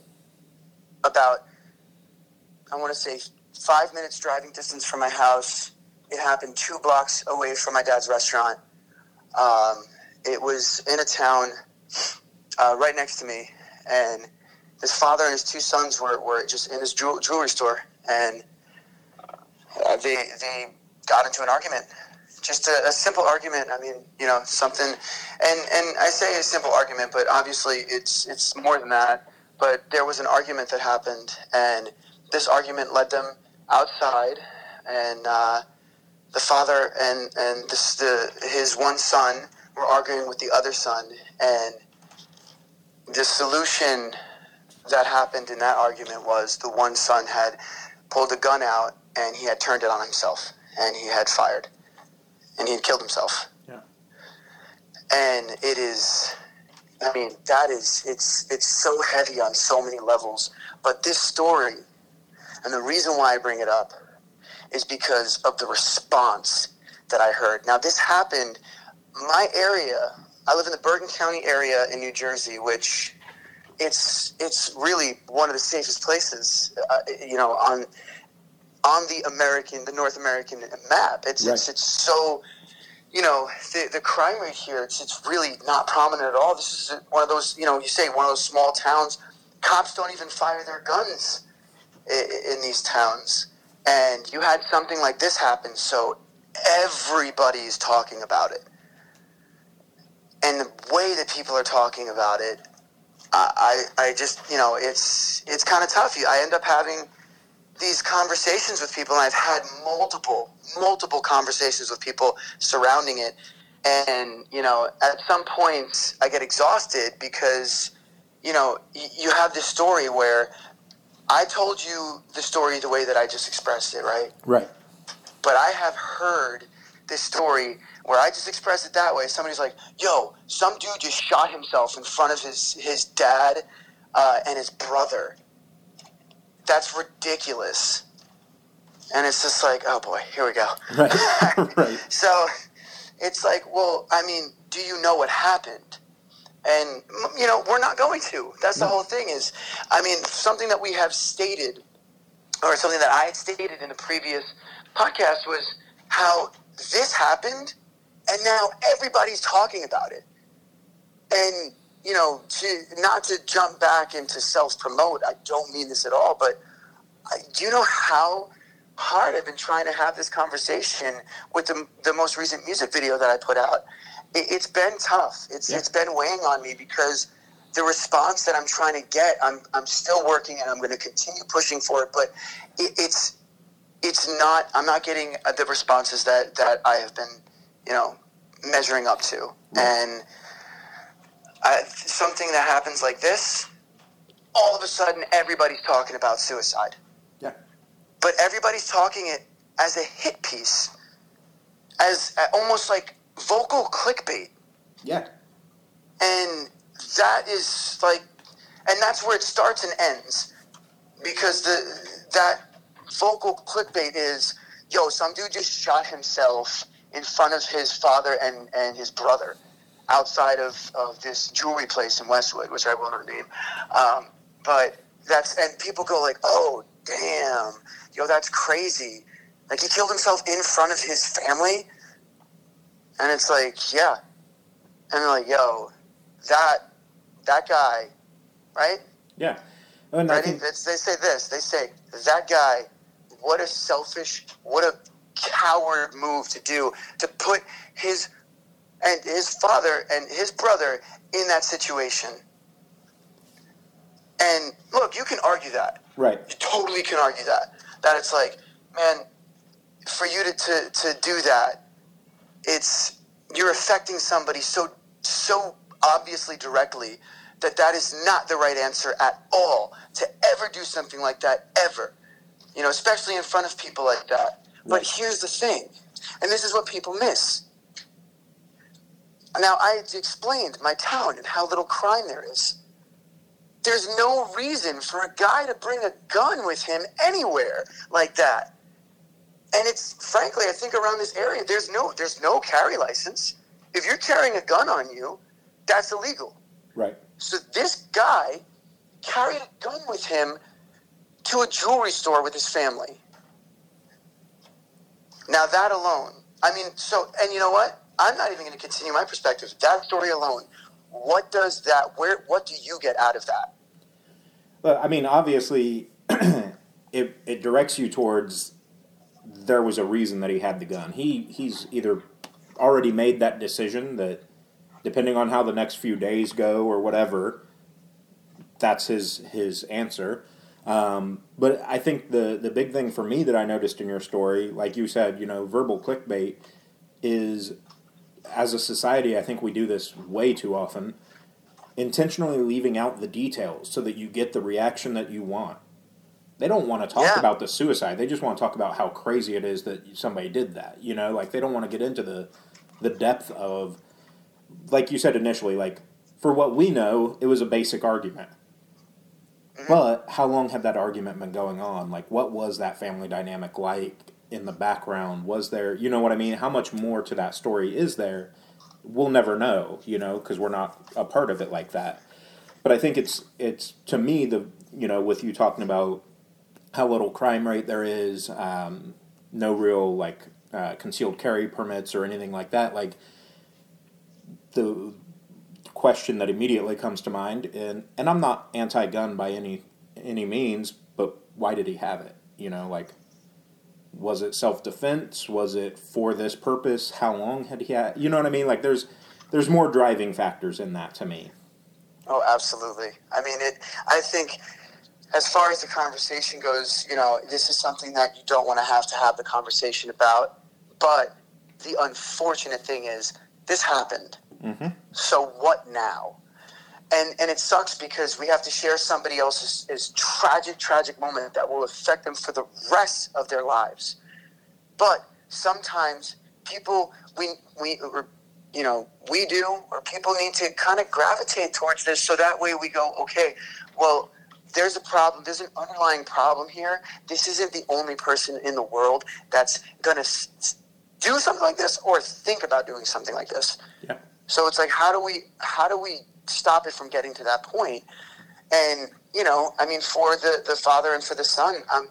about, I want to say, five minutes driving distance from my house. It happened two blocks away from my dad's restaurant. Um, it was in a town uh, right next to me. And his father and his two sons were, were just in this jewel, jewelry store. And uh, they, they got into an argument. Just a, a simple argument. I mean, you know, something, and, and I say a simple argument, but obviously it's it's more than that. But there was an argument that happened, and this argument led them outside, and uh, the father and and this, the his one son were arguing with the other son, and the solution that happened in that argument was the one son had pulled a gun out, and he had turned it on himself, and he had fired. And he had killed himself. Yeah. And it is, I mean, that is, it's it's so heavy on so many levels. But this story, and the reason why I bring it up, is because of the response that I heard. Now, this happened, my area, I live in the Bergen County area in New Jersey, which it's it's really one of the safest places, uh, you know, on... on the American, the North American map. It's right. it's, it's so, you know, the, the crime rate here, it's, it's really not prominent at all. This is one of those, you know, you say one of those small towns, cops don't even fire their guns in, in these towns. And you had something like this happen, so everybody's talking about it. And the way that people are talking about it, I, I, I just, you know, it's, it's kind of tough. You, I end up having these conversations with people, and I've had multiple, multiple conversations with people surrounding it. And, you know, at some point I get exhausted, because, you know, y- you have this story where I told you the story the way that I just expressed it, right? Right. But I have heard this story where I just expressed it that way. Somebody's like, yo, some dude just shot himself in front of his, his dad uh, and his brother. That's ridiculous. And it's just like, oh boy, here we go. Right. Right. So it's like, well, I mean, do you know what happened? And, you know, we're not going to. That's the whole thing is, I mean, something that we have stated, or something that I had stated in the previous podcast, was how this happened, and now everybody's talking about it. And you know, to, not to jump back into self-promote, I don't mean this at all, but I, do you know how hard I've been trying to have this conversation with the, the most recent music video that I put out? It, it's been tough. It's yeah. It's been weighing on me, because the response that I'm trying to get, I'm I'm still working, and I'm going to continue pushing for it, but it, it's it's not, I'm not getting the responses that, that I have been, you know, measuring up to. Yeah. And Uh, something that happens like this, all of a sudden everybody's talking about suicide. Yeah. But everybody's talking it as a hit piece, as uh, almost like vocal clickbait. Yeah. And that is like, and that's where it starts and ends, because the that vocal clickbait is, yo, some dude just shot himself in front of his father and, and his brother, outside of, of this jewelry place in Westwood, which I won't name. Um, but that's, and people go like, oh, damn, yo, that's crazy. Like, he killed himself in front of his family. And it's like, yeah. And they're like, yo, that that guy, right? Yeah. And right? I think... It's, they say this. They say, that guy, what a selfish, what a coward move to do, to put his and his father and his brother in that situation. And, look, you can argue that. Right. You totally can argue that. That it's like, man, for you to, to, to do that, it's... You're affecting somebody so so obviously directly that that is not the right answer at all, to ever do something like that, ever. You know, especially in front of people like that. But here's the thing, and this is what people miss. Now, I explained my town and how little crime there is. There's no reason for a guy to bring a gun with him anywhere like that. And it's, frankly, I think around this area, there's no there's no carry license. If you're carrying a gun on you, that's illegal. Right. So this guy carried a gun with him to a jewelry store with his family. Now, that alone, I mean, so, and you know what? I'm not even going to continue my perspective. That story alone, what does that, where, what do you get out of that? Well, I mean, obviously, it it directs you towards... There was a reason that he had the gun. He he's either already made that decision that, depending on how the next few days go or whatever, that's his his answer. Um, but I think the the big thing for me that I noticed in your story, like you said, you know, verbal clickbait is, as a society, I think we do this way too often, intentionally leaving out the details so that you get the reaction that you want. They don't want to talk yeah. about the suicide. They just want to talk about how crazy it is that somebody did that. You know, like, they don't want to get into the the depth of, like you said initially, like, for what we know, it was a basic argument. Mm-hmm. But how long had that argument been going on? Like, what was that family dynamic like in the background? Was there, you know what I mean? How much more to that story is there? We'll never know, you know, because we're not a part of it like that. But I think it's, it's to me, the you know, with you talking about how little crime rate there is, um, no real, like, uh, concealed carry permits or anything like that. Like, the question that immediately comes to mind, and, and I'm not anti-gun by any any means, but why did he have it? You know, like, was it self-defense? Was it for this purpose? How long had he had? You know what I mean? Like, there's there's more driving factors in that to me. Oh, absolutely. I mean, it. I think... As far as the conversation goes, you know, this is something that you don't want to have to have the conversation about. But the unfortunate thing is, this happened. Mm-hmm. So what now? And and it sucks because we have to share somebody else's is tragic, tragic moment that will affect them for the rest of their lives. But sometimes people, we we or, you know, we do, or people need to kind of gravitate towards this. So that way we go, okay, well, there's a problem. There's an underlying problem here. This isn't the only person in the world that's going to s- do something like this or think about doing something like this. Yeah. So it's like, how do we how do we stop it from getting to that point? And, you know, I mean, for the, the father and for the son, um,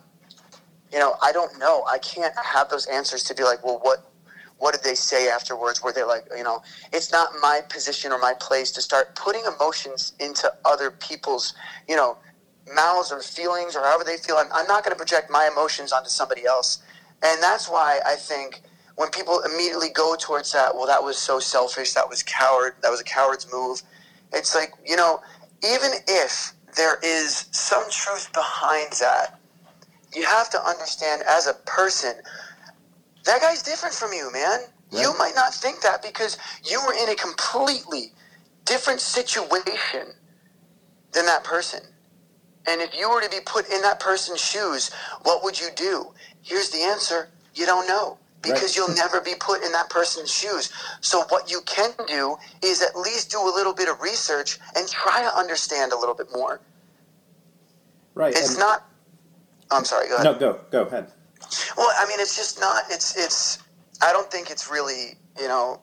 you know, I don't know. I can't have those answers to be like, well, what what did they say afterwards? Were they like, you know, it's not my position or my place to start putting emotions into other people's, you know, mouths or feelings or however they feel. I'm, I'm not going to project my emotions onto somebody else. And that's why I think when people immediately go towards that, well, that was so selfish, that was coward, that was a coward's move. It's like, you know, even if there is some truth behind that, you have to understand as a person, that guy's different from you, man. Right. You might not think that because you were in a completely different situation than that person. And if you were to be put in that person's shoes, what would you do? Here's the answer. You don't know, because right. You'll never be put in that person's shoes. So what you can do is at least do a little bit of research and try to understand a little bit more. Right. It's and not... I'm sorry, go ahead. No, go. Go ahead. Well, I mean, it's just not... It's... it's. I don't think it's really, you know,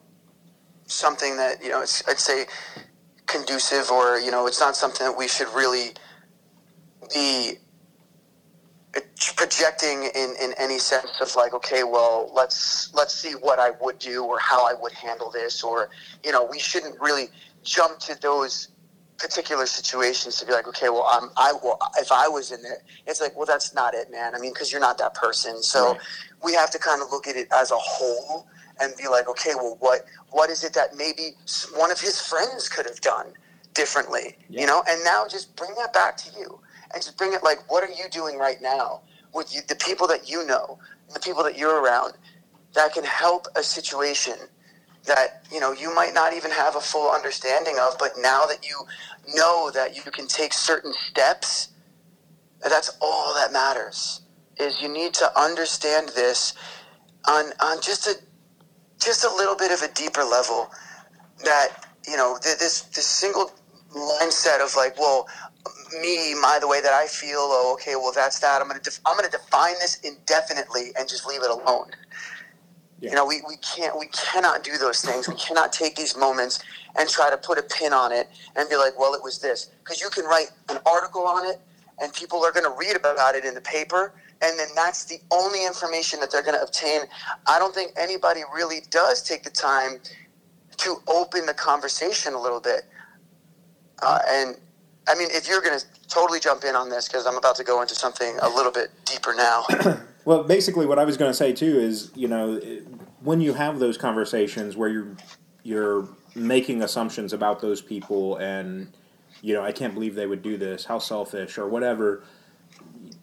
something that, you know, it's, I'd say conducive or, you know, it's not something that we should really... be projecting in, in any sense of like, okay, well, let's let's see what I would do or how I would handle this, or, you know, we shouldn't really jump to those particular situations to be like, okay, well, I'm, I well, if I was in there, it's like, well, that's not it, man. I mean, because you're not that person. So right. we have to kind of look at it as a whole and be like, okay, well, what what is it that maybe one of his friends could have done differently, yeah. you know? And now just bring that back to you. And just bring it like, what are you doing right now with you, the people that you know, the people that you're around, that can help a situation that, you know, you might not even have a full understanding of, but now that you know that you can take certain steps, that's all that matters, is you need to understand this on on just a just a little bit of a deeper level, that, you know, this this single mindset of like, well, me, my, the way that I feel, oh, okay, well, that's that. I'm gonna, def- I'm gonna define this indefinitely and just leave it alone. Yeah. You know, we, we can't, we cannot do those things. We cannot take these moments and try to put a pin on it and be like, well, it was this, because you can write an article on it and people are gonna read about it in the paper, and then that's the only information that they're gonna obtain. I don't think anybody really does take the time to open the conversation a little bit, uh, and. I mean, if you're going to totally jump in on this, because I'm about to go into something a little bit deeper now. Well, basically what I was going to say, too, is, you know, when you have those conversations where you're, you're making assumptions about those people and, you know, I can't believe they would do this, how selfish or whatever,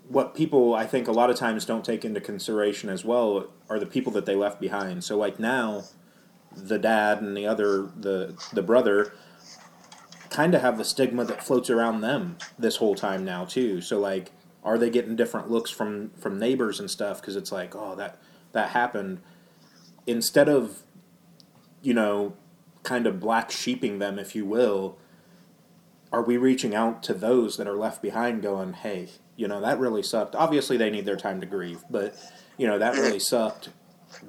what people I think a lot of times don't take into consideration as well are the people that they left behind. So, like, now the dad and the other, the the brother kind of have the stigma that floats around them this whole time now too. So like, are they getting different looks from, from neighbors and stuff? Cause it's like, oh, that, that happened, instead of, you know, kind of black sheeping them, if you will. Are we reaching out to those that are left behind going, hey, you know, that really sucked. Obviously they need their time to grieve, but you know, that really sucked.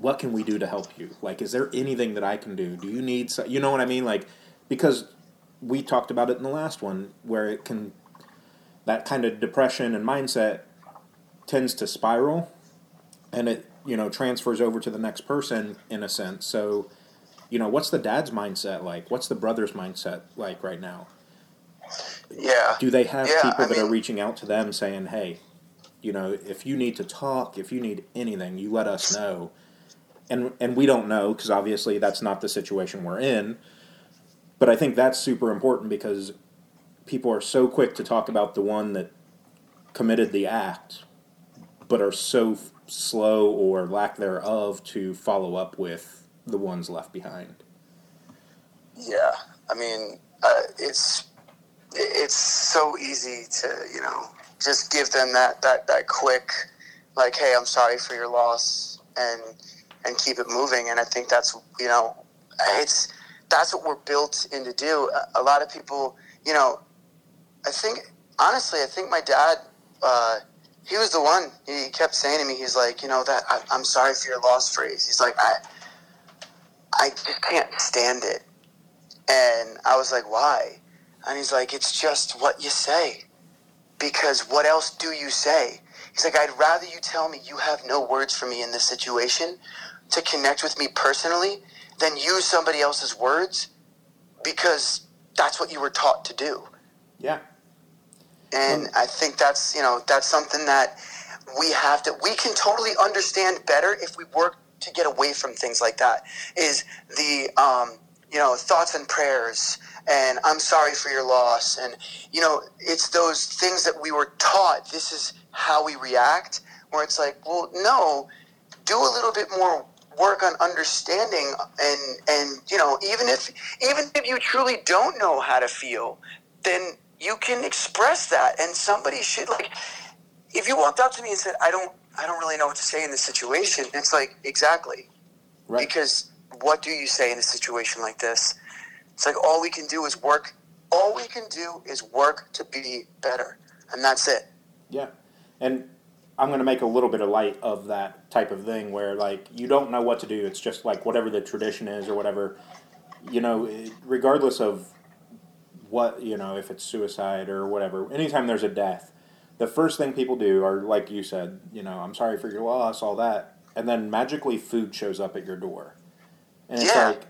What can we do to help you? Like, is there anything that I can do? Do you need, so-? You know what I mean? Like, because we talked about it in the last one, where it can, that kind of depression and mindset tends to spiral, and it, you know, transfers over to the next person in a sense. So, you know, what's the dad's mindset like? What's the brother's mindset like right now? Yeah. Do they have yeah, people I that mean, are reaching out to them saying, hey, you know, if you need to talk, if you need anything, you let us know. And, and we don't know, because obviously that's not the situation we're in. But I think that's super important, because people are so quick to talk about the one that committed the act, but are so f- slow or lack thereof to follow up with the ones left behind. Yeah, I mean, uh, it's it's so easy to, you know, just give them that, that, that quick, like, hey, I'm sorry for your loss, and and keep it moving. And I think that's, you know, it's... that's what we're built in to do. A lot of people, you know, I think, honestly, I think my dad, uh, he was the one, he kept saying to me, he's like, you know, that I, I'm sorry for your loss phrase. He's like, I, I just can't stand it. And I was like, why? And he's like, it's just what you say, because what else do you say? He's like, I'd rather you tell me you have no words for me in this situation to connect with me personally then use somebody else's words, because that's what you were taught to do. Yeah. And well, I think that's, you know, that's something that we have to, we can totally understand better if we work to get away from things like that, is the, um, you know, thoughts and prayers and I'm sorry for your loss. And, you know, it's those things that we were taught. This is how we react, where it's like, well, no, do a little bit more work on understanding, and and you know, even if even if you truly don't know how to feel, then you can express that. And somebody should, like, if you walked up to me and said, I don't I don't really know what to say in this situation, it's like, exactly. Right. Because what do you say in a situation like this? It's like, all we can do is work all we can do is work to be better. And that's it. Yeah. And I'm going to make a little bit of light of that type of thing where, like, you don't know what to do. It's just, like, whatever the tradition is or whatever, you know, regardless of what, you know, if it's suicide or whatever, anytime there's a death, the first thing people do are, like you said, you know, I'm sorry for your loss, all that. And then magically food shows up at your door. And it's yeah. like,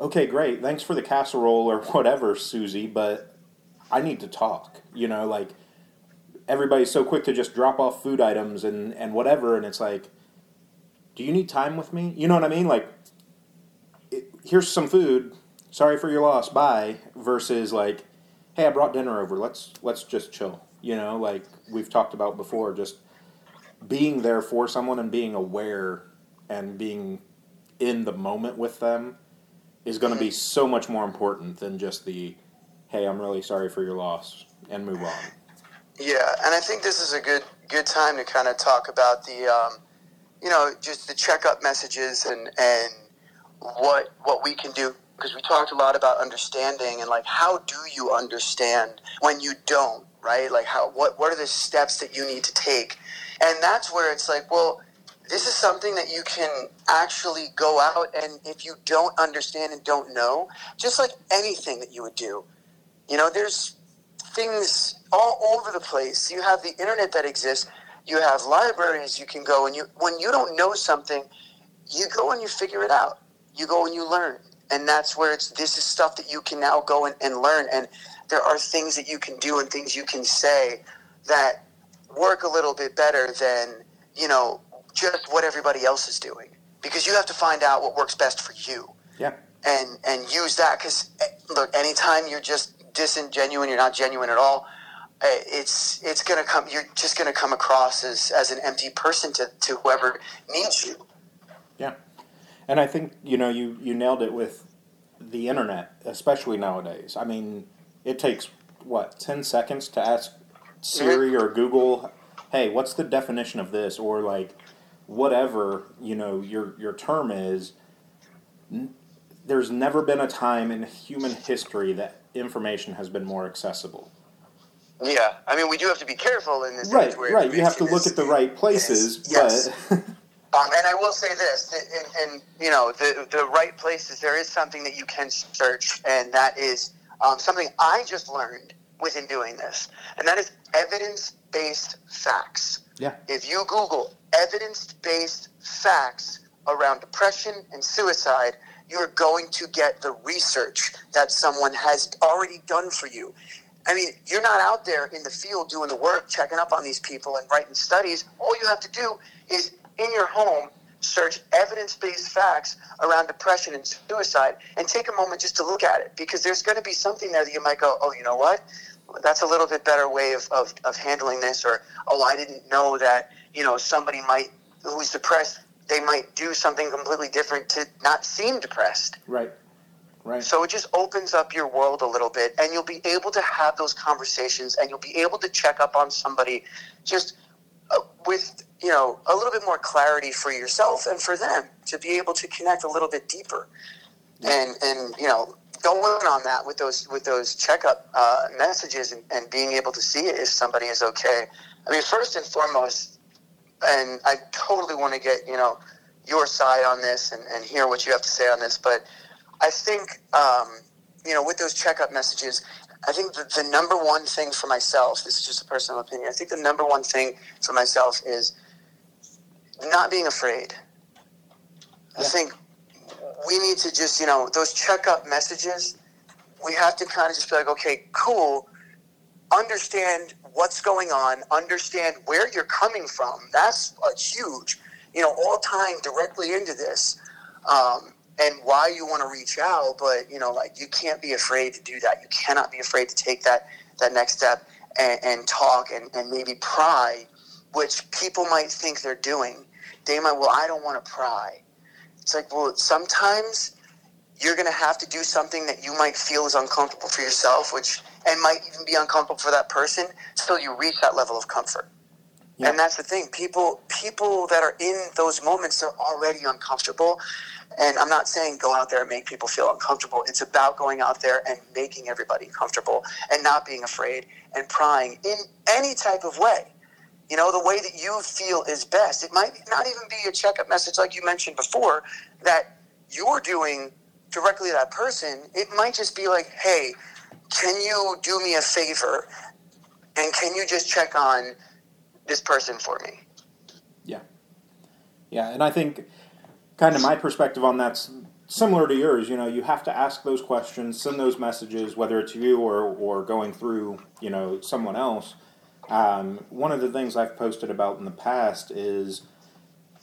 okay, great. Thanks for the casserole or whatever, Susie, but I need to talk. You know, like, everybody's so quick to just drop off food items and, and whatever. And it's like, do you need time with me? You know what I mean? Like, it, here's some food. Sorry for your loss. Bye. Versus like, hey, I brought dinner over. Let's, let's just chill. You know, like we've talked about before, just being there for someone and being aware and being in the moment with them is going to be so much more important than just the, hey, I'm really sorry for your loss, and move on. Yeah, and I think this is a good good time to kind of talk about the, um, you know, just the checkup messages and, and what what we can do, because we talked a lot about understanding and like how do you understand when you don't, right? Like how what what are the steps that you need to take, and that's where it's like, well, this is something that you can actually go out and if you don't understand and don't know, just like anything that you would do, you know, there's things all over the place. You have the internet that exists. You have libraries you can go, and you when you don't know something, you go and you figure it out. You go and you learn, and that's where it's. This is stuff that you can now go and, and learn, and there are things that you can do and things you can say that work a little bit better than, you know, just what everybody else is doing, because you have to find out what works best for you. Yeah. And and use that, because look, anytime you're just disingenuine, you're not genuine at all, it's it's going to come, you're just going to come across as, as an empty person to, to whoever needs you. Yeah. And I think, you know, you, you nailed it with the internet, especially nowadays. I mean, it takes, what, ten seconds to ask Siri or Google, hey, what's the definition of this? Or like whatever, you know, your, your term is. There's never been a time in human history that information has been more accessible. Yeah, I mean, we do have to be careful in this. Right, right. You have to look at the right places. Yes. But... um, and I will say this, and, and you know, the the right places. There is something that you can search, and that is um, something I just learned within doing this, and that is evidence-based facts. Yeah. If you Google evidence-based facts around depression and suicide, you're going to get the research that someone has already done for you. I mean, you're not out there in the field doing the work, checking up on these people and writing studies. All you have to do is, in your home, search evidence-based facts around depression and suicide and take a moment just to look at it, because there's going to be something there that you might go, oh, you know what? That's a little bit better way of, of, of handling this, or, oh, I didn't know that, you know, somebody might who's depressed, they might do something completely different to not seem depressed. Right. Right. So it just opens up your world a little bit, and you'll be able to have those conversations, and you'll be able to check up on somebody just uh, with, you know, a little bit more clarity for yourself and for them to be able to connect a little bit deeper. Yeah. And, and, you know, going on that with those, with those checkup uh, messages and, and being able to see if somebody is okay. I mean, first and foremost, and I totally want to get, you know, your side on this and, and hear what you have to say on this, but I think, um, you know, with those checkup messages, I think the, the number one thing for myself, this is just a personal opinion, I think the number one thing for myself is not being afraid. I think we need to just, you know, those checkup messages, we have to kind of just be like, okay, cool, understand what's going on, understand where you're coming from. That's a huge, you know, all tying directly into this. Um, and why you want to reach out, but, you know, like, you can't be afraid to do that. You cannot be afraid to take that, that next step and, and talk and, and maybe pry, which people might think they're doing. They might, well, I don't want to pry. It's like, well, sometimes you're going to have to do something that you might feel is uncomfortable for yourself, which, and might even be uncomfortable for that person, till you reach that level of comfort. Yeah. And that's the thing. People, people that are in those moments, they're already uncomfortable. And I'm not saying go out there and make people feel uncomfortable. It's about going out there and making everybody comfortable and not being afraid and prying in any type of way. You know, the way that you feel is best. It might not even be a checkup message like you mentioned before that you're doing directly to that person. It might just be like, hey, can you do me a favor? and can you just check on this person for me? Yeah. Yeah, and I think kind of my perspective on that's similar to yours. You know, you have to ask those questions, send those messages, whether it's you or, or going through, you know, someone else. Um, one of the things I've posted about in the past is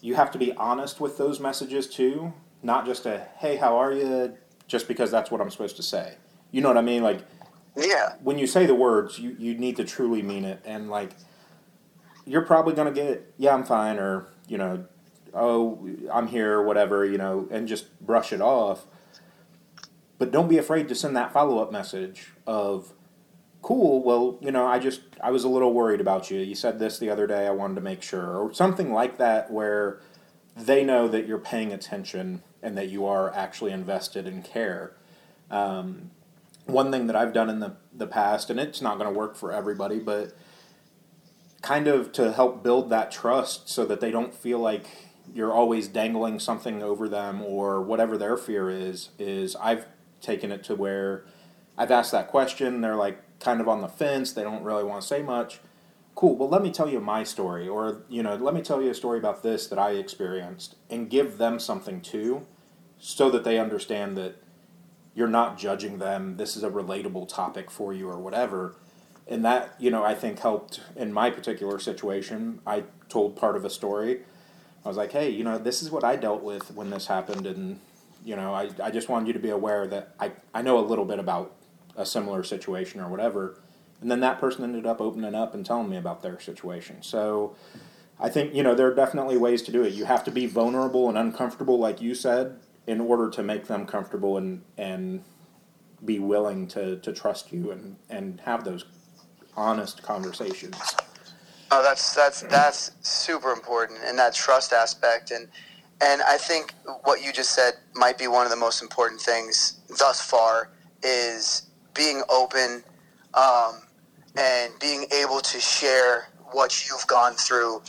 you have to be honest with those messages too, not just a, hey, how are you, just because that's what I'm supposed to say. You know what I mean? Like, yeah. When you say the words, you, you need to truly mean it. And, like, you're probably going to get, yeah, I'm fine, or, you know, oh, I'm here, or whatever, you know, and just brush it off. But don't be afraid to send that follow-up message of, cool, well, you know, I just, I was a little worried about you. You said this the other day, I wanted to make sure, or something like that, where they know that you're paying attention and that you are actually invested in care. Um, one thing that I've done in the, the past, and it's not going to work for everybody, but kind of to help build that trust so that they don't feel like you're always dangling something over them or whatever their fear is, is I've taken it to where I've asked that question. They're like kind of on the fence. They don't really want to say much. Cool, well, let me tell you my story, or, you know, let me tell you a story about this that I experienced, and give them something too, so that they understand that you're not judging them. This is a relatable topic for you or whatever. And that, you know, I think helped in my particular situation. I told part of a story. I was like, hey, you know, this is what I dealt with when this happened. And, you know, I, I just wanted you to be aware that I, I know a little bit about a similar situation or whatever. And then that person ended up opening up and telling me about their situation. So I think, you know, there are definitely ways to do it. You have to be vulnerable and uncomfortable, like you said, in order to make them comfortable and, and be willing to, to trust you and, and have those honest conversations. Oh, that's that's that's super important, and that trust aspect. And and I think what you just said might be one of the most important things thus far is being open um, and being able to share what you've gone through.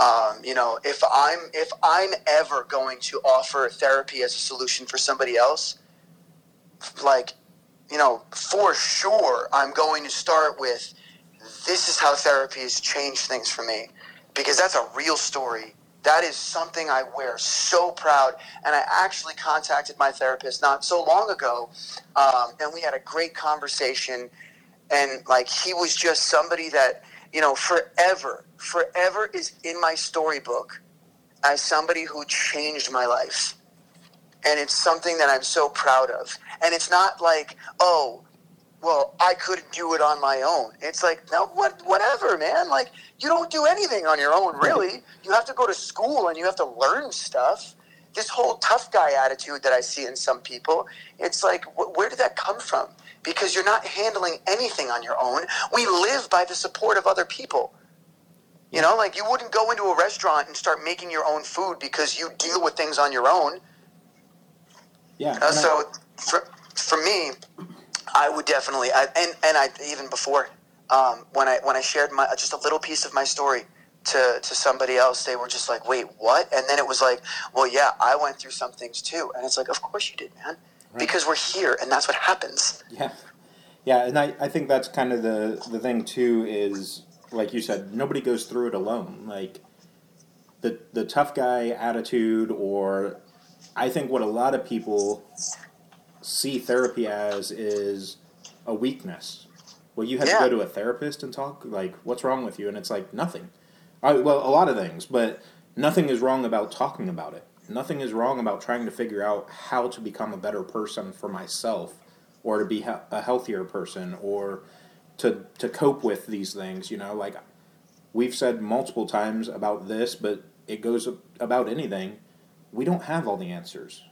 Um, you know, if I'm if I'm ever going to offer therapy as a solution for somebody else, like, you know, for sure I'm going to start with, this is how therapy has changed things for me, because that's a real story. That is something I wear so proud. And I actually contacted my therapist not so long ago, um, and we had a great conversation. And, like, he was just somebody that, you know, forever, forever is in my storybook as somebody who changed my life. And it's something that I'm so proud of. And it's not like, oh, well, I couldn't do it on my own. It's like, no, what, whatever, man. Like, you don't do anything on your own, really. You have to go to school and you have to learn stuff. This whole tough guy attitude that I see in some people, it's like, wh- where did that come from? Because you're not handling anything on your own. We live by the support of other people. You know, like, you wouldn't go into a restaurant and start making your own food because you deal with things on your own. Yeah. Uh, so I, for, for me, I would definitely, I, and, and I, even before, um, when I, when I shared my, just a little piece of my story to, to somebody else, they were just like, wait, what? And then it was like, well, yeah, I went through some things too. And it's like, of course you did, man, right? Because we're here and that's what happens. Yeah. Yeah. And I, I think that's kind of the, the thing too, is like you said, nobody goes through it alone. Like the, the tough guy attitude, or I think what a lot of people see therapy as is a weakness. Well, you had yeah. to go to a therapist and talk? Like, what's wrong with you? And it's like, nothing. I, well, a lot of things, but nothing is wrong about talking about it. Nothing is wrong about trying to figure out how to become a better person for myself, or to be he- a healthier person, or to to cope with these things. You know, like, we've said multiple times about this, but it goes about anything. We don't have all the answers,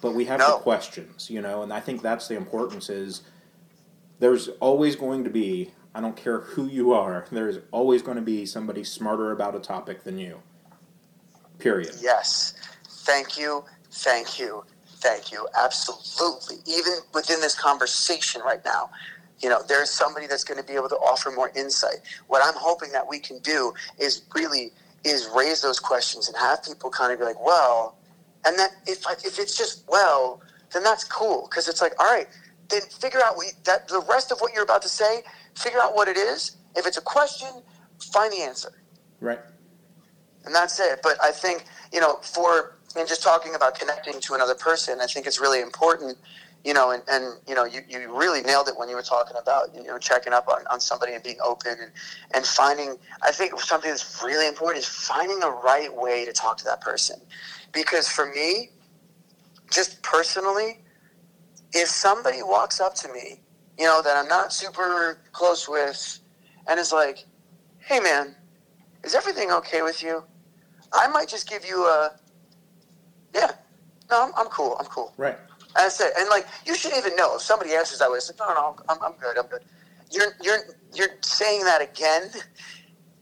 but we have no. the questions, you know, and I think that's the importance, is there's always going to be, I don't care who you are, there's always going to be somebody smarter about a topic than you, period. Yes. Thank you. Thank you. Thank you. Absolutely. Even within this conversation right now, you know, there's somebody that's going to be able to offer more insight. What I'm hoping that we can do is really is raise those questions and have people kind of be like, well, and then if I, if it's just, well, then that's cool. Because it's like, all right, then figure out what you, that the rest of what you're about to say, figure out what it is If it's a question, find the answer. Right. And that's it. But I think, you know, for, and just talking about connecting to another person, I think it's really important, you know, and, and you know, you, you really nailed it when you were talking about, you know, checking up on, on somebody and being open and, and finding, I think something that's really important is finding the right way to talk to that person. Because for me, just personally, if somebody walks up to me, you know, that I'm not super close with and is like, hey, man, is everything okay with you? I might just give you a, yeah, no, I'm, I'm cool, I'm cool. Right. And I said, and like, you should even know if somebody answers that way. It's like, no, no, I'm, I'm good, I'm good. You're, you're, you're saying that again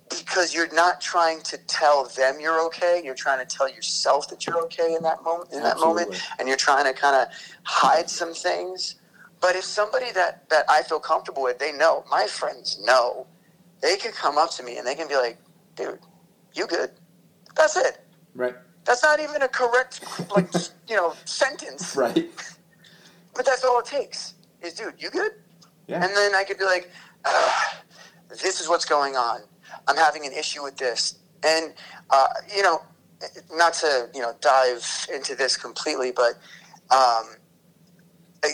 because you're not trying to tell them you're okay. You're trying to tell yourself that you're okay in that moment, in that Absolutely. moment, and you're trying to kind of hide some things. But if somebody that, that I feel comfortable with, they know, my friends know, they can come up to me and they can be like, dude, you good? That's it. Right. That's not even a correct, like, you know, sentence. Right. But that's all it takes is, dude, you good? Yeah. And then I could be like, this is what's going on. I'm having an issue with this. And, uh, you know, not to, you know, dive into this completely, but um,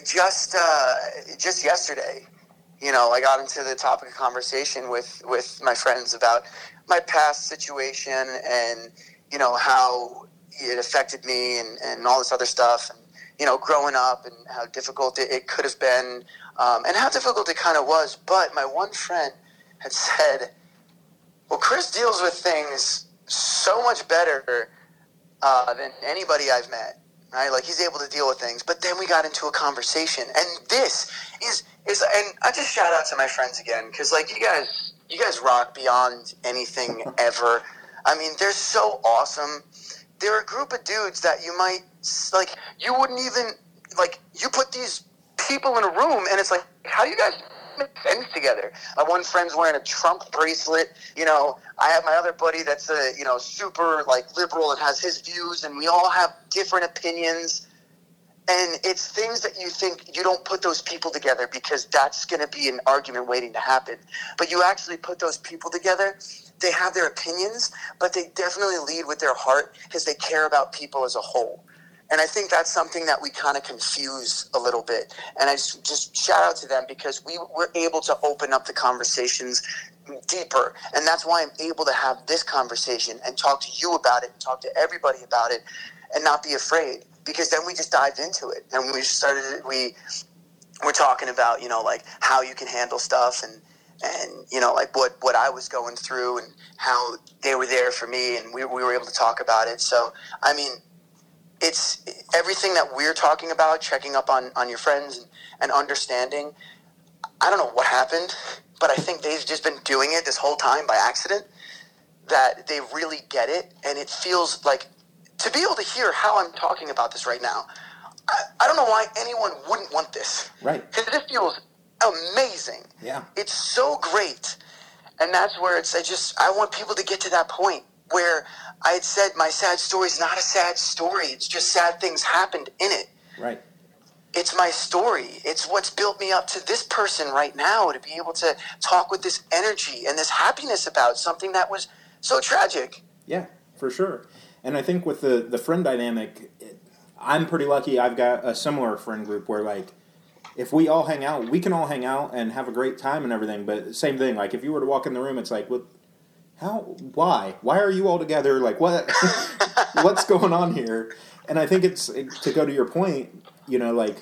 just uh, just yesterday, you know, I got into the topic of conversation with, with my friends about my past situation and, you know, how it affected me and, and all this other stuff, and, you know, growing up and how difficult it, it could have been um, and how difficult it kind of was. But my one friend had said, well, Chris deals with things so much better uh, than anybody I've met, right? Like, he's able to deal with things. But then we got into a conversation, and this is, is and I just shout out to my friends again, because, like, you guys, you guys rock beyond anything ever. I mean, they're so awesome. They're a group of dudes that you might, like, you wouldn't even, like, you put these people in a room, and it's like, how do you guys make sense together? My one friend's wearing a Trump bracelet, you know. I have my other buddy that's a, you know, super, like, liberal and has his views, and we all have different opinions. And it's things that you think you don't put those people together because that's going to be an argument waiting to happen. But you actually put those people together. They have their opinions, but they definitely lead with their heart because they care about people as a whole. And I think that's something that we kind of confuse a little bit. And I just, just shout out to them because we were able to open up the conversations deeper. And that's why I'm able to have this conversation and talk to you about it and talk to everybody about it and not be afraid. Because then we just dived into it, and we started. We were talking about, you know, like how you can handle stuff, and and you know, like what, what I was going through, and how they were there for me, and we we were able to talk about it. So I mean, it's everything that we're talking about, checking up on, on your friends and, and understanding. I don't know what happened, but I think they've just been doing it this whole time by accident. That they really get it, and it feels like. To be able to hear how I'm talking about this right now, I, I don't know why anyone wouldn't want this. Right. Because it feels amazing. Yeah. It's so great. And that's where it's, I just, I want people to get to that point where I had said my sad story is not a sad story. It's just sad things happened in it. Right. It's my story. It's what's built me up to this person right now to be able to talk with this energy and this happiness about something that was so tragic. Yeah, for sure. And I think with the, the friend dynamic, it, I'm pretty lucky. I've got a similar friend group where, like, if we all hang out, we can all hang out and have a great time and everything. But same thing, like, if you were to walk in the room, it's like, what, how, why? Why are you all together? Like, what, what's going on here? And I think it's, it, to go to your point, you know, like,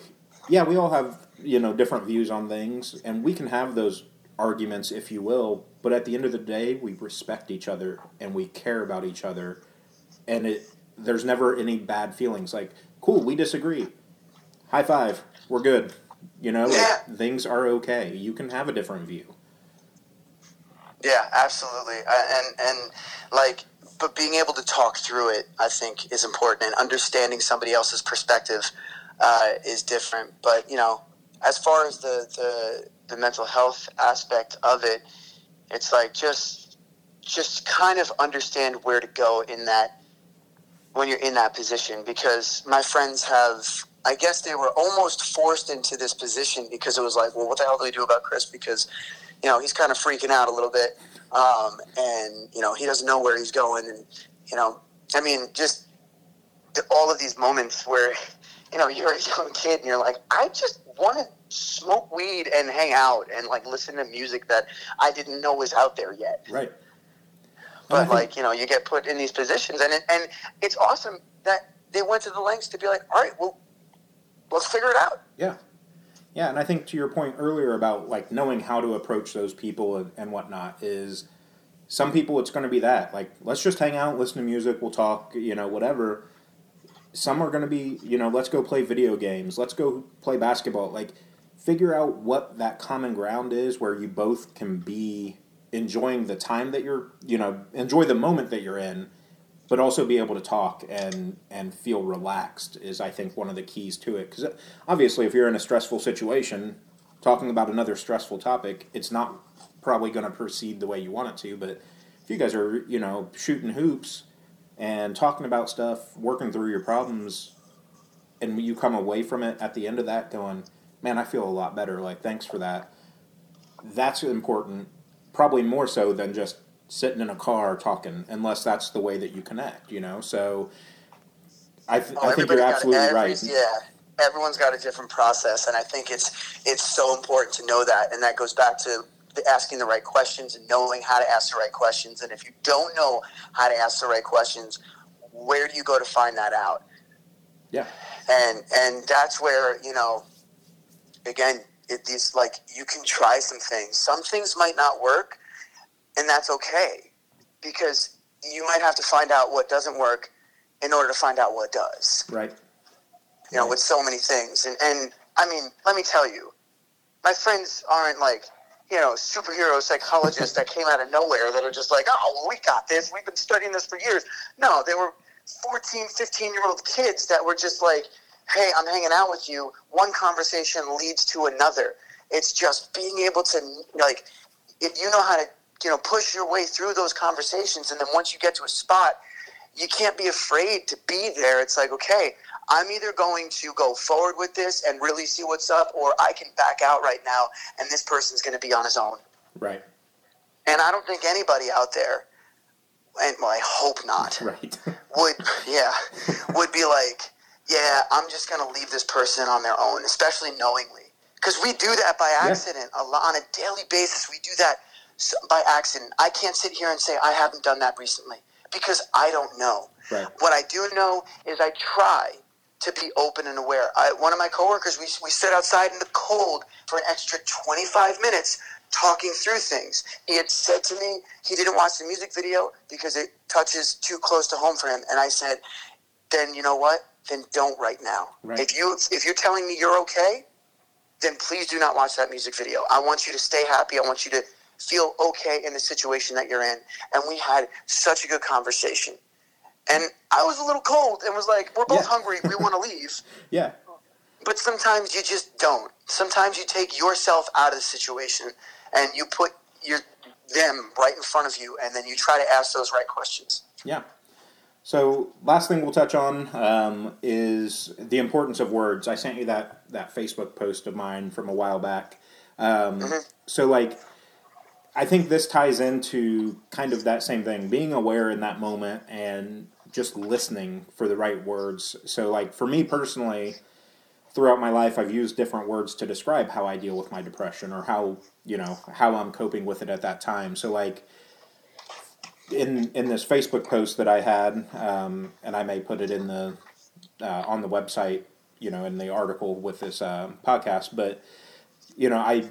yeah, we all have, you know, different views on things. And we can have those arguments, if you will. But at the end of the day, we respect each other and we care about each other. And it, there's never any bad feelings. Like, cool, we disagree. High five. We're good. You know, yeah. Like, things are okay. You can have a different view. Yeah, absolutely. And, and like, but being able to talk through it, I think, is important. And understanding somebody else's perspective uh, is different. But, you know, as far as the, the, the mental health aspect of it, it's like just just kind of understand where to go in that. When you're in that position, because my friends have, I guess they were almost forced into this position because it was like, well, what the hell do we do about Chris? Because you know, he's kind of freaking out a little bit. Um, and, you know, he doesn't know where he's going. And, you know, I mean, just the, all of these moments where, you know, you're a young kid and you're like, I just want to smoke weed and hang out and, like, listen to music that I didn't know was out there yet. Right. But, like, you know, you get put in these positions. And, it, and it's awesome that they went to the lengths to be like, all right, well, let's figure it out. Yeah. Yeah, and I think to your point earlier about, like, knowing how to approach those people and, and whatnot is some people it's going to be that. Like, let's just hang out, listen to music, we'll talk, you know, whatever. Some are going to be, you know, let's go play video games, let's go play basketball. Like, figure out what that common ground is where you both can be enjoying the time that you're, you know, enjoy the moment that you're in, but also be able to talk and, and feel relaxed is, I think, one of the keys to it. Because obviously, if you're in a stressful situation, talking about another stressful topic, it's not probably going to proceed the way you want it to. But if you guys are, you know, shooting hoops and talking about stuff, working through your problems, and you come away from it at the end of that going, man, I feel a lot better. Like, thanks for that. That's important, probably more so than just sitting in a car talking, unless that's the way that you connect, you know? So I, th- oh, I think you're absolutely every, right. Yeah. Everyone's got a different process. And I think it's, it's so important to know that. And that goes back to the asking the right questions and knowing how to ask the right questions. And if you don't know how to ask the right questions, where do you go to find that out? Yeah. And, and that's where, you know, again, it, these, like, you can try some things. Some things might not work. And that's okay, because you might have to find out what doesn't work in order to find out what does. Right. You know, right. With so many things. And, and, I mean, let me tell you, my friends aren't, like, you know, superhero psychologists that came out of nowhere that are just like, oh, well, we got this. We've been studying this for years. No, they were fourteen, fifteen-year-old kids that were just like, hey, I'm hanging out with you. One conversation leads to another. It's just being able to, like, if you know how to, you know, push your way through those conversations, and then once you get to a spot, you can't be afraid to be there. It's like, okay, I'm either going to go forward with this and really see what's up, or I can back out right now, and this person's going to be on his own. Right. And I don't think anybody out there, and well, I hope not, right. would, yeah, would be like, yeah, I'm just going to leave this person on their own, especially knowingly. Because we do that by accident yeah. a lot, on a daily basis. We do that So by accident. I can't sit here and say I haven't done that recently, because I don't know. Right. What I do know is I try to be open and aware. I, one of my coworkers, we we sit outside in the cold for an extra twenty-five minutes talking through things. He had said to me he didn't watch the music video because it touches too close to home for him. And I said, then you know what? Then don't right now. Right. If you if you're telling me you're okay, then please do not watch that music video. I want you to stay happy. I want you to feel okay in the situation that you're in. And we had such a good conversation. And I was a little cold and was like, we're both yeah. hungry. We want to leave. Yeah. But sometimes you just don't. Sometimes you take yourself out of the situation and you put your them right in front of you, and then you try to ask those right questions. Yeah. So last thing we'll touch on um, is the importance of words. I sent you that, that Facebook post of mine from a while back. Um, mm-hmm. So like, I think this ties into kind of that same thing, being aware in that moment and just listening for the right words. So, like, for me personally, throughout my life, I've used different words to describe how I deal with my depression or how, you know, how I'm coping with it at that time. So, like, in in this Facebook post that I had, um, and I may put it in the uh, on the website, you know, in the article with this uh, podcast, but, you know, I...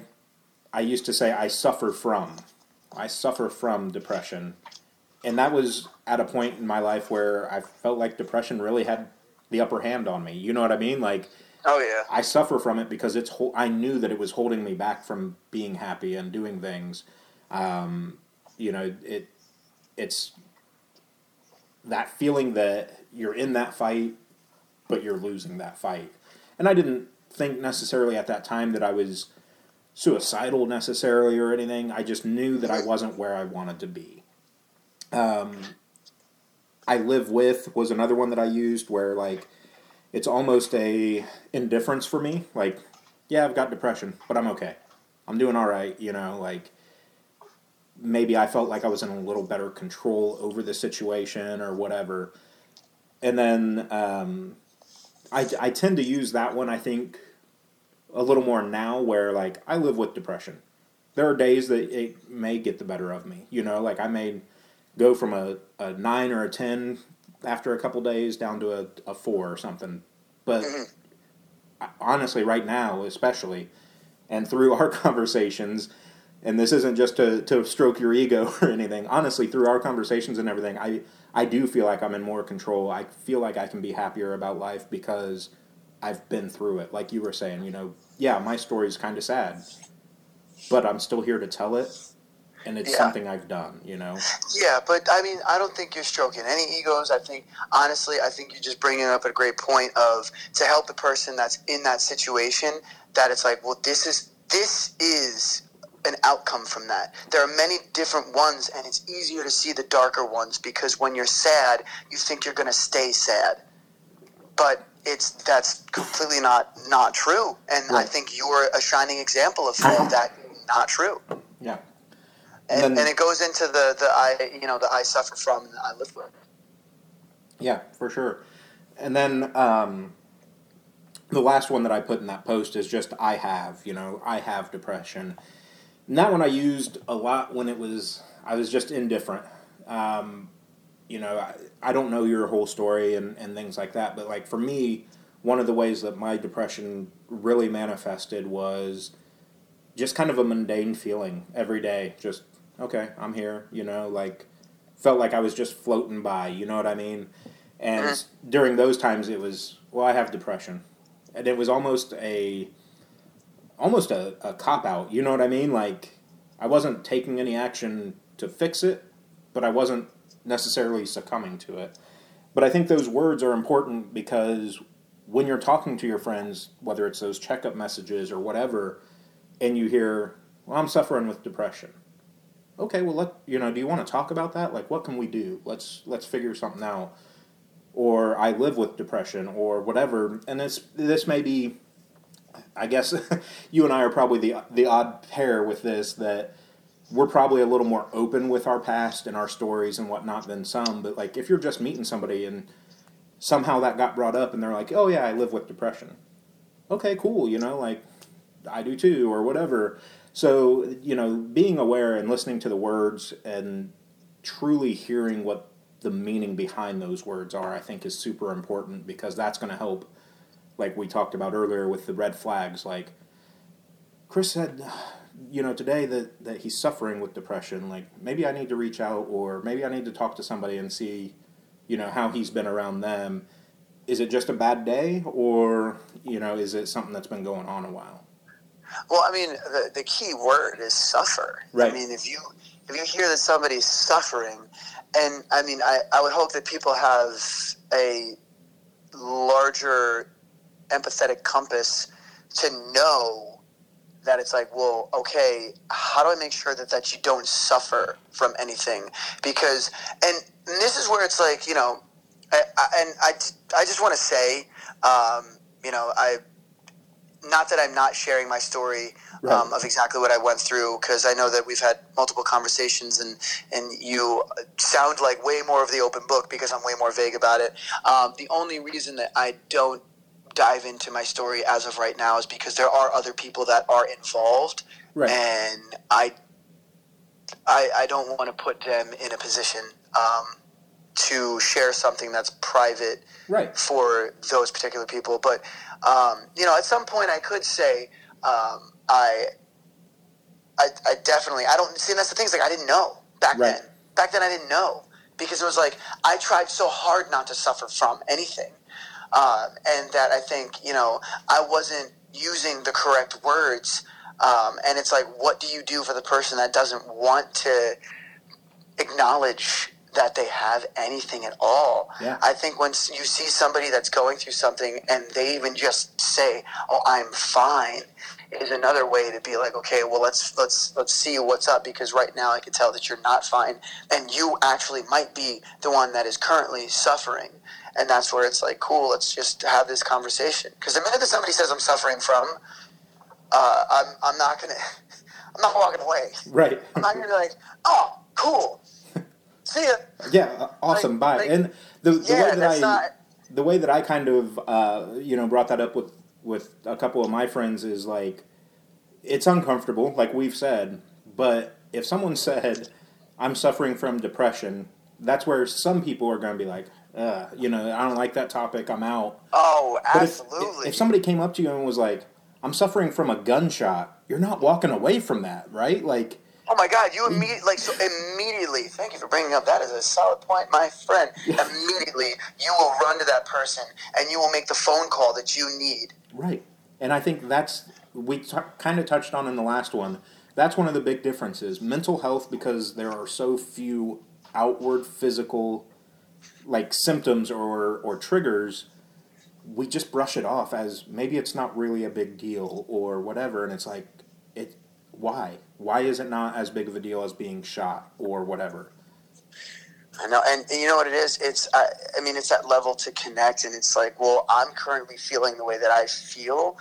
I used to say I suffer from, I suffer from depression. And that was at a point in my life where I felt like depression really had the upper hand on me. You know what I mean? Like, oh yeah, I suffer from it because it's, ho- I knew that it was holding me back from being happy and doing things. Um, you know, it, it's that feeling that you're in that fight, but you're losing that fight. And I didn't think necessarily at that time that I was suicidal necessarily or anything. I just knew that I wasn't where I wanted to be. Um, I live with was another one that I used where, like, it's almost a indifference for me. Like, yeah, I've got depression, but I'm okay. I'm doing all right, you know, like, maybe I felt like I was in a little better control over the situation or whatever. And then um, I, I tend to use that one, I think, a little more now, where, like, I live with depression. There are days that it may get the better of me. You know, like, I may go from a, a nine or a ten after a couple days down to a, a four or something. But honestly, right now, especially, and through our conversations, and this isn't just to, to stroke your ego or anything, honestly, through our conversations and everything, I, I do feel like I'm in more control. I feel like I can be happier about life because I've been through it. Like you were saying, you know, yeah, my story's kind of sad, but I'm still here to tell it, and it's yeah. something I've done, you know? Yeah, but, I mean, I don't think you're stroking any egos. I think, honestly, I think you're just bringing up a great point of, to help the person that's in that situation, that it's like, well, this is this is an outcome from that. There are many different ones, and it's easier to see the darker ones, because when you're sad, you think you're going to stay sad. But it's that's completely not, not true, and right. I think you're a shining example of that not true. Yeah. And, and, then, and it goes into the, the I you know the I suffer from and the I live with. Yeah, for sure. And then um, the last one that I put in that post is just I have, you know, I have depression. And that one I used a lot when it was I was just indifferent. Um, you know, I, I don't know your whole story and, and things like that, but like for me, one of the ways that my depression really manifested was just kind of a mundane feeling every day, just okay, I'm here, you know, like, felt like I was just floating by, you know what I mean? And mm-hmm. during those times it was, well, I have depression. And it was almost a, almost a, a cop-out, you know what I mean? Like, I wasn't taking any action to fix it, but I wasn't necessarily succumbing to it. But I think those words are important, because when you're talking to your friends, whether it's those checkup messages or whatever, and you hear, well, I'm suffering with depression. Okay, well, let, you know, do you want to talk about that? Like, what can we do? Let's let's figure something out. Or I live with depression, or whatever. And this this may be, I guess, you and I are probably the the odd pair with this, that we're probably a little more open with our past and our stories and whatnot than some. But like, if you're just meeting somebody and somehow that got brought up, and they're like, oh yeah, I live with depression. Okay, cool. You know, like, I do too, or whatever. So, you know, being aware and listening to the words and truly hearing what the meaning behind those words are, I think is super important, because that's going to help, like we talked about earlier with the red flags. Like Chris said, you know, today that, that he's suffering with depression, like maybe I need to reach out, or maybe I need to talk to somebody and see, you know, how he's been around them. Is it just a bad day, or, you know, is it something that's been going on a while? Well, I mean, the, the key word is suffer. Right. I mean, if you if you hear that somebody's suffering, and I mean, I, I would hope that people have a larger empathetic compass to know that it's like, well, okay, how do I make sure that, that you don't suffer from anything? Because, and, and this is where it's like, you know, I, I, and I, I just want to say, um, you know, I... Not that I'm not sharing my story right. um, of exactly what I went through, because I know that we've had multiple conversations, and, and you sound like way more of the open book, because I'm way more vague about it. Um, the only reason that I don't dive into my story as of right now is because there are other people that are involved, right. and I, I, I don't want to put them in a position um, to share something that's private right. for those particular people, but... Um, you know, at some point I could say, um, I, I, I definitely, I don't see, that's the thing is like, I didn't know back right. then, back then I didn't know, because it was like, I tried so hard not to suffer from anything. Um, and that I think, you know, I wasn't using the correct words. Um, and it's like, what do you do for the person that doesn't want to acknowledge that they have anything at all? Yeah. I think when you see somebody that's going through something and they even just say, oh, I'm fine, is another way to be like, okay, well, let's let's let's see what's up, because right now I can tell that you're not fine, and you actually might be the one that is currently suffering. And that's where it's like, cool, let's just have this conversation. Because the minute that somebody says I'm suffering from, uh, I'm, I'm not going to... I'm not walking away. Right. I'm not going to be like, oh, cool. See ya. Yeah, awesome. Like, bye. Like, and the, the yeah, way that I not... the way that I kind of uh, you know brought that up with with a couple of my friends is like, it's uncomfortable, like we've said, but if someone said, I'm suffering from depression, that's where some people are going to be like, uh, you know, I don't like that topic, I'm out. Oh, absolutely. But if, if somebody came up to you and was like, I'm suffering from a gunshot, you're not walking away from that, right? Like, oh my God, you immediately, like, so immediately, thank you for bringing up that as a solid point, my friend. Yeah. Immediately, you will run to that person and you will make the phone call that you need. Right. And I think that's, we t- kind of touched on in the last one, that's one of the big differences. Mental health, because there are so few outward physical, like, symptoms or, or triggers, we just brush it off as maybe it's not really a big deal or whatever. And it's like, it why? Why is it not as big of a deal as being shot or whatever? I know. And you know what it is? It's, I, I mean, it's that level to connect. And it's like, well, I'm currently feeling the way that I feel,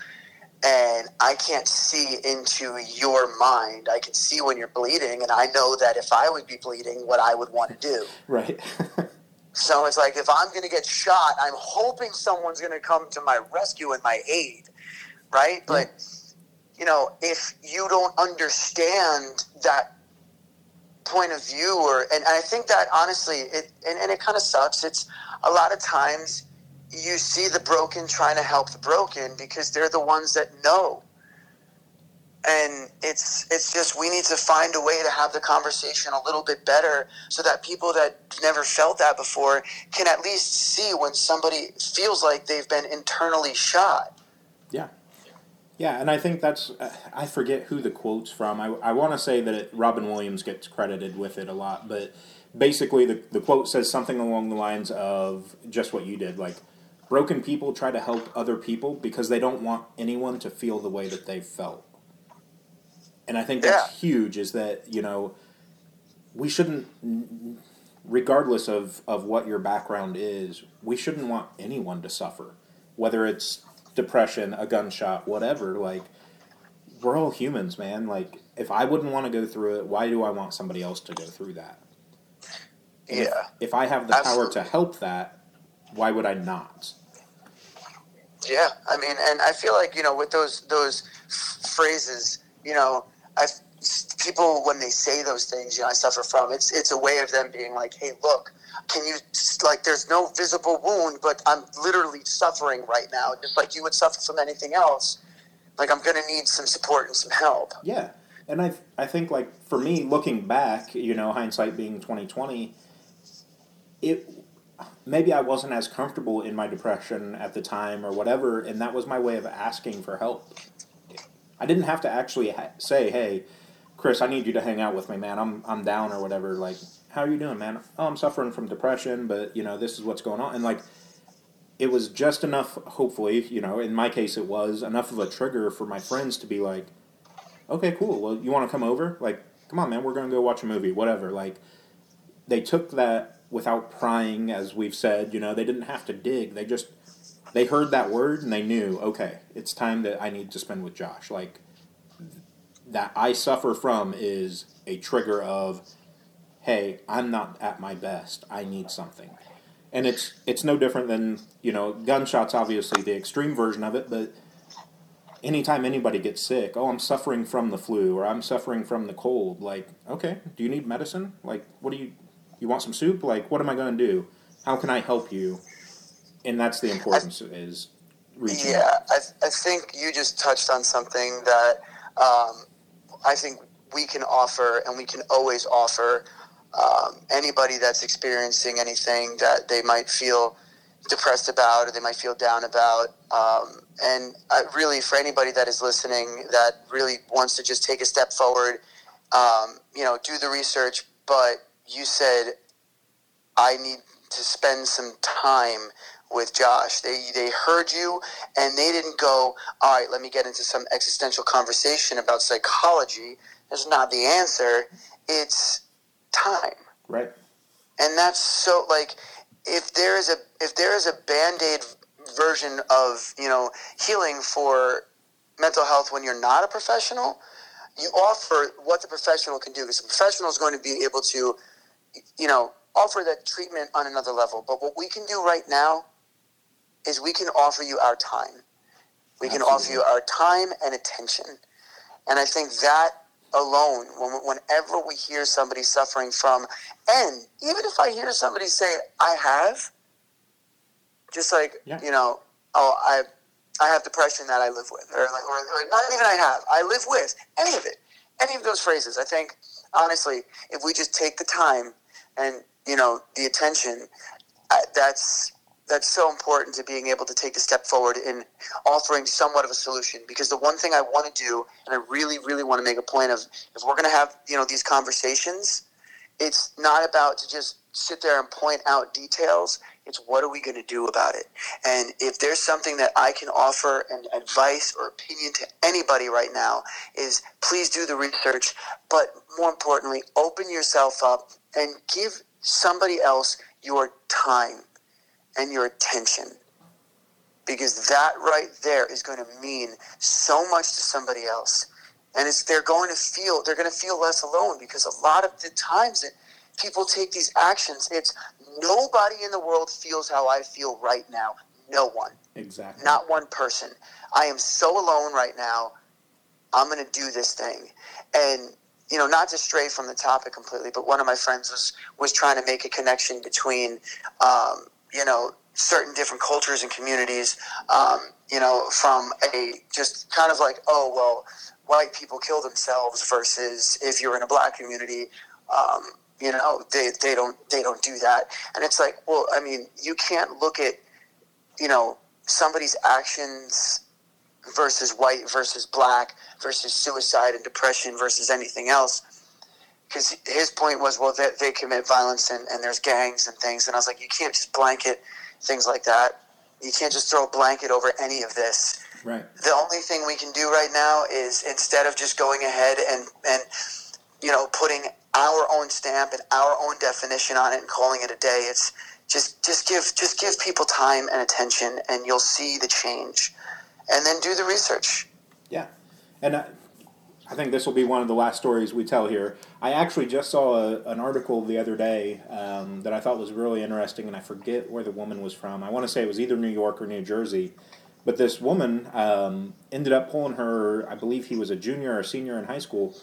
and I can't see into your mind. I can see when you're bleeding, and I know that if I would be bleeding, what I would want to do. Right. So it's like, if I'm going to get shot, I'm hoping someone's going to come to my rescue and my aid, right? But, you know, if you don't understand that point of view, or and, and I think that, honestly, it and, and it kind of sucks. It's a lot of times you see the broken trying to help the broken because they're the ones that know. And it's it's just, we need to find a way to have the conversation a little bit better so that people that never felt that before can at least see when somebody feels like they've been internally shot. Yeah. Yeah, and I think that's, uh, I forget who the quote's from. I, I want to say that it, Robin Williams gets credited with it a lot, but basically the, the quote says something along the lines of just what you did, like, broken people try to help other people because they don't want anyone to feel the way that they felt. And I think that's yeah. huge, is that, you know, we shouldn't, regardless of, of what your background is, we shouldn't want anyone to suffer, whether it's depression, a gunshot, whatever. Like, we're all humans, man. Like, if I wouldn't want to go through it, why do I want somebody else to go through that? And yeah. If, if I have the Absolutely. Power to help that, why would I not? Yeah, I mean, and I feel like, you know, with those those f- phrases, you know, I people when they say those things, you know, I suffer from it's it's a way of them being like, hey, look, can you like, there's no visible wound, but I'm literally suffering right now, just like you would suffer from anything else. Like, I'm gonna need some support and some help. Yeah, and I I think, like, for me, looking back, you know, hindsight being twenty twenty, it. Maybe I wasn't as comfortable in my depression at the time or whatever, and that was my way of asking for help. I didn't have to actually ha- say, hey, Chris, I need you to hang out with me, man. I'm I'm down or whatever. Like, how are you doing, man? Oh, I'm suffering from depression, but, you know, this is what's going on. And, like, it was just enough, hopefully, you know, in my case it was, enough of a trigger for my friends to be like, okay, cool. Well, you want to come over? Like, come on, man. We're going to go watch a movie, whatever. Like, they took that without prying, as we've said, you know, they didn't have to dig. They just, they heard that word and they knew, okay, it's time that I need to spend with Josh. Like, that I suffer from is a trigger of, hey, I'm not at my best. I need something. And it's, it's no different than, you know, gunshots, obviously the extreme version of it, but anytime anybody gets sick, oh, I'm suffering from the flu or I'm suffering from the cold. Like, okay, do you need medicine? Like, what do you, You want some soup? Like, what am I going to do? How can I help you? And that's the importance I, is reaching Yeah, I, I think you just touched on something that um, I think we can offer, and we can always offer um, anybody that's experiencing anything that they might feel depressed about or they might feel down about. Um, and I, really, for anybody that is listening that really wants to just take a step forward, um, you know, do the research, but you said, I need to spend some time with Josh. They they heard you, and they didn't go, all right, let me get into some existential conversation about psychology. That's not the answer. It's time. Right. And that's so, like, if there is a if there is a Band-Aid version of, you know, healing for mental health when you're not a professional, you offer what the professional can do, because the professional is going to be able to, you know, offer that treatment on another level. But what we can do right now is we can offer you our time. We can Absolutely. offer you our time and attention. And I think that alone, when, whenever we hear somebody suffering from, and even if I hear somebody say, I have, just like, yeah. you know, oh, I I have depression that I live with, or, like, or, or not even I have, I live with, any of it, any of those phrases. I think, honestly, if we just take the time and, you know, the attention, I, that's... that's so important to being able to take a step forward in offering somewhat of a solution. Because the one thing I want to do, and I really, really want to make a point of, if we're going to have, you know, these conversations, it's not about to just sit there and point out details. It's what are we going to do about it? And if there's something that I can offer and advice or opinion to anybody right now, is please do the research, but more importantly, open yourself up and give somebody else your time and your attention, because that right there is going to mean so much to somebody else, and it's they're going to feel they're going to feel less alone, because a lot of the times that people take these actions, it's nobody in the world feels how I feel right now. No one. Exactly. Not one person. I am so alone right now. I'm going to do this thing. And you know, not to stray from the topic completely, but one of my friends was was trying to make a connection between um you know, certain different cultures and communities, um, you know, from a just kind of like, oh, well, white people kill themselves versus if you're in a black community, um, you know, they, they don't they don't do that. And it's like, well, I mean, you can't look at, you know, somebody's actions versus white versus black versus suicide and depression versus anything else. Because his point was, well, they, they commit violence and, and there's gangs and things. And I was like, you can't just blanket things like that. You can't just throw a blanket over any of this. Right. The only thing we can do right now is, instead of just going ahead and, and you know, putting our own stamp and our own definition on it and calling it a day, it's just just give just give people time and attention, and you'll see the change. And then do the research. Yeah. And I... I think this will be one of the last stories we tell here. I actually just saw a, an article the other day um, that I thought was really interesting, and I forget where the woman was from. I want to say it was either New York or New Jersey. But this woman um, ended up pulling her, I believe he was a junior or senior in high school,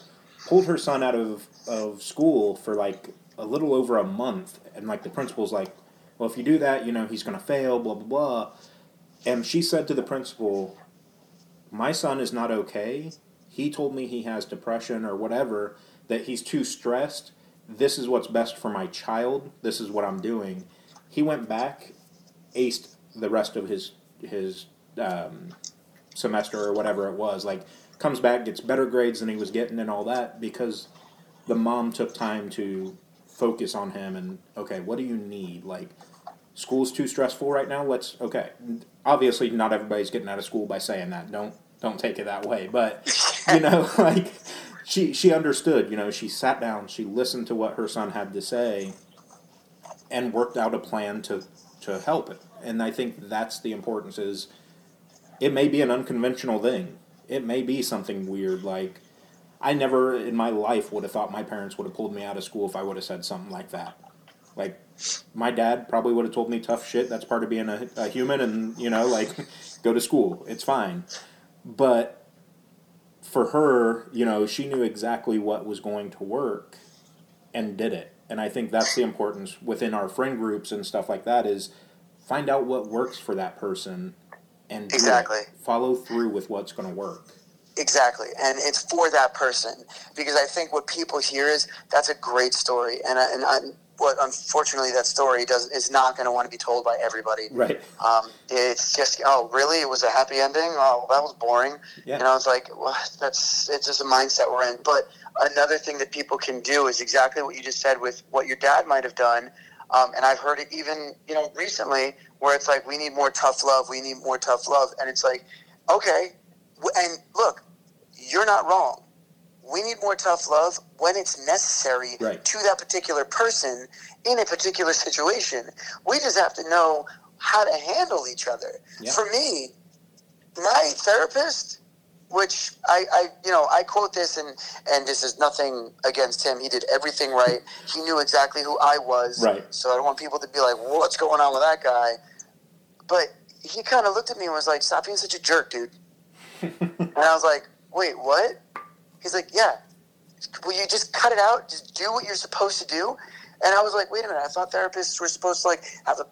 pulled her son out of, of school for like a little over a month. And like the principal's like, well, if you do that, you know, he's going to fail, blah, blah, blah. And she said to the principal, my son is not okay. He told me he has depression or whatever, that he's too stressed. This is what's best for my child. This is what I'm doing. He went back, aced the rest of his his um, semester or whatever it was. Like, comes back, gets better grades than he was getting and all that, because the mom took time to focus on him and, okay, what do you need? Like, school's too stressful right now. Let's, okay. Obviously, not everybody's getting out of school by saying that. Don't. Don't take it that way, but, you know, like, she she understood, you know, she sat down, she listened to what her son had to say, and worked out a plan to, to help it. And I think that's the importance, is it may be an unconventional thing. It may be something weird, like, I never in my life would have thought my parents would have pulled me out of school if I would have said something like that. Like, my dad probably would have told me tough shit, that's part of being a, a human, and, you know, like, go to school, it's fine. But for her, you know, she knew exactly what was going to work and did it. And I think that's the importance within our friend groups and stuff like that, is find out what works for that person and exactly follow through with what's going to work. Exactly. And it's for that person, because I think what people hear is, that's a great story. And I, and I'm, what unfortunately that story does is not going to want to be told by everybody. Right. Um, it's just, oh, really? It was a happy ending? Oh, that was boring. Yeah. And I was like, well, that's, it's just a mindset we're in. But another thing that people can do is exactly what you just said with what your dad might have done. Um, and I've heard it even, you know, recently, where it's like, we need more tough love. We need more tough love. And it's like, okay. And look, you're not wrong. We need more tough love when it's necessary right. to that particular person in a particular situation. We just have to know how to handle each other. Yeah. For me, my therapist which I, I, you know, I quote this, and, and this is nothing against him. He did everything right. He knew exactly who I was. Right. So I don't want people to be like, what's going on with that guy? But he kind of looked at me and was like, stop being such a jerk, dude. And I was like, wait, what? He's like, yeah. Will you just cut it out? Just do what you're supposed to do? And I was like, wait a minute. I thought therapists were supposed to, like, have a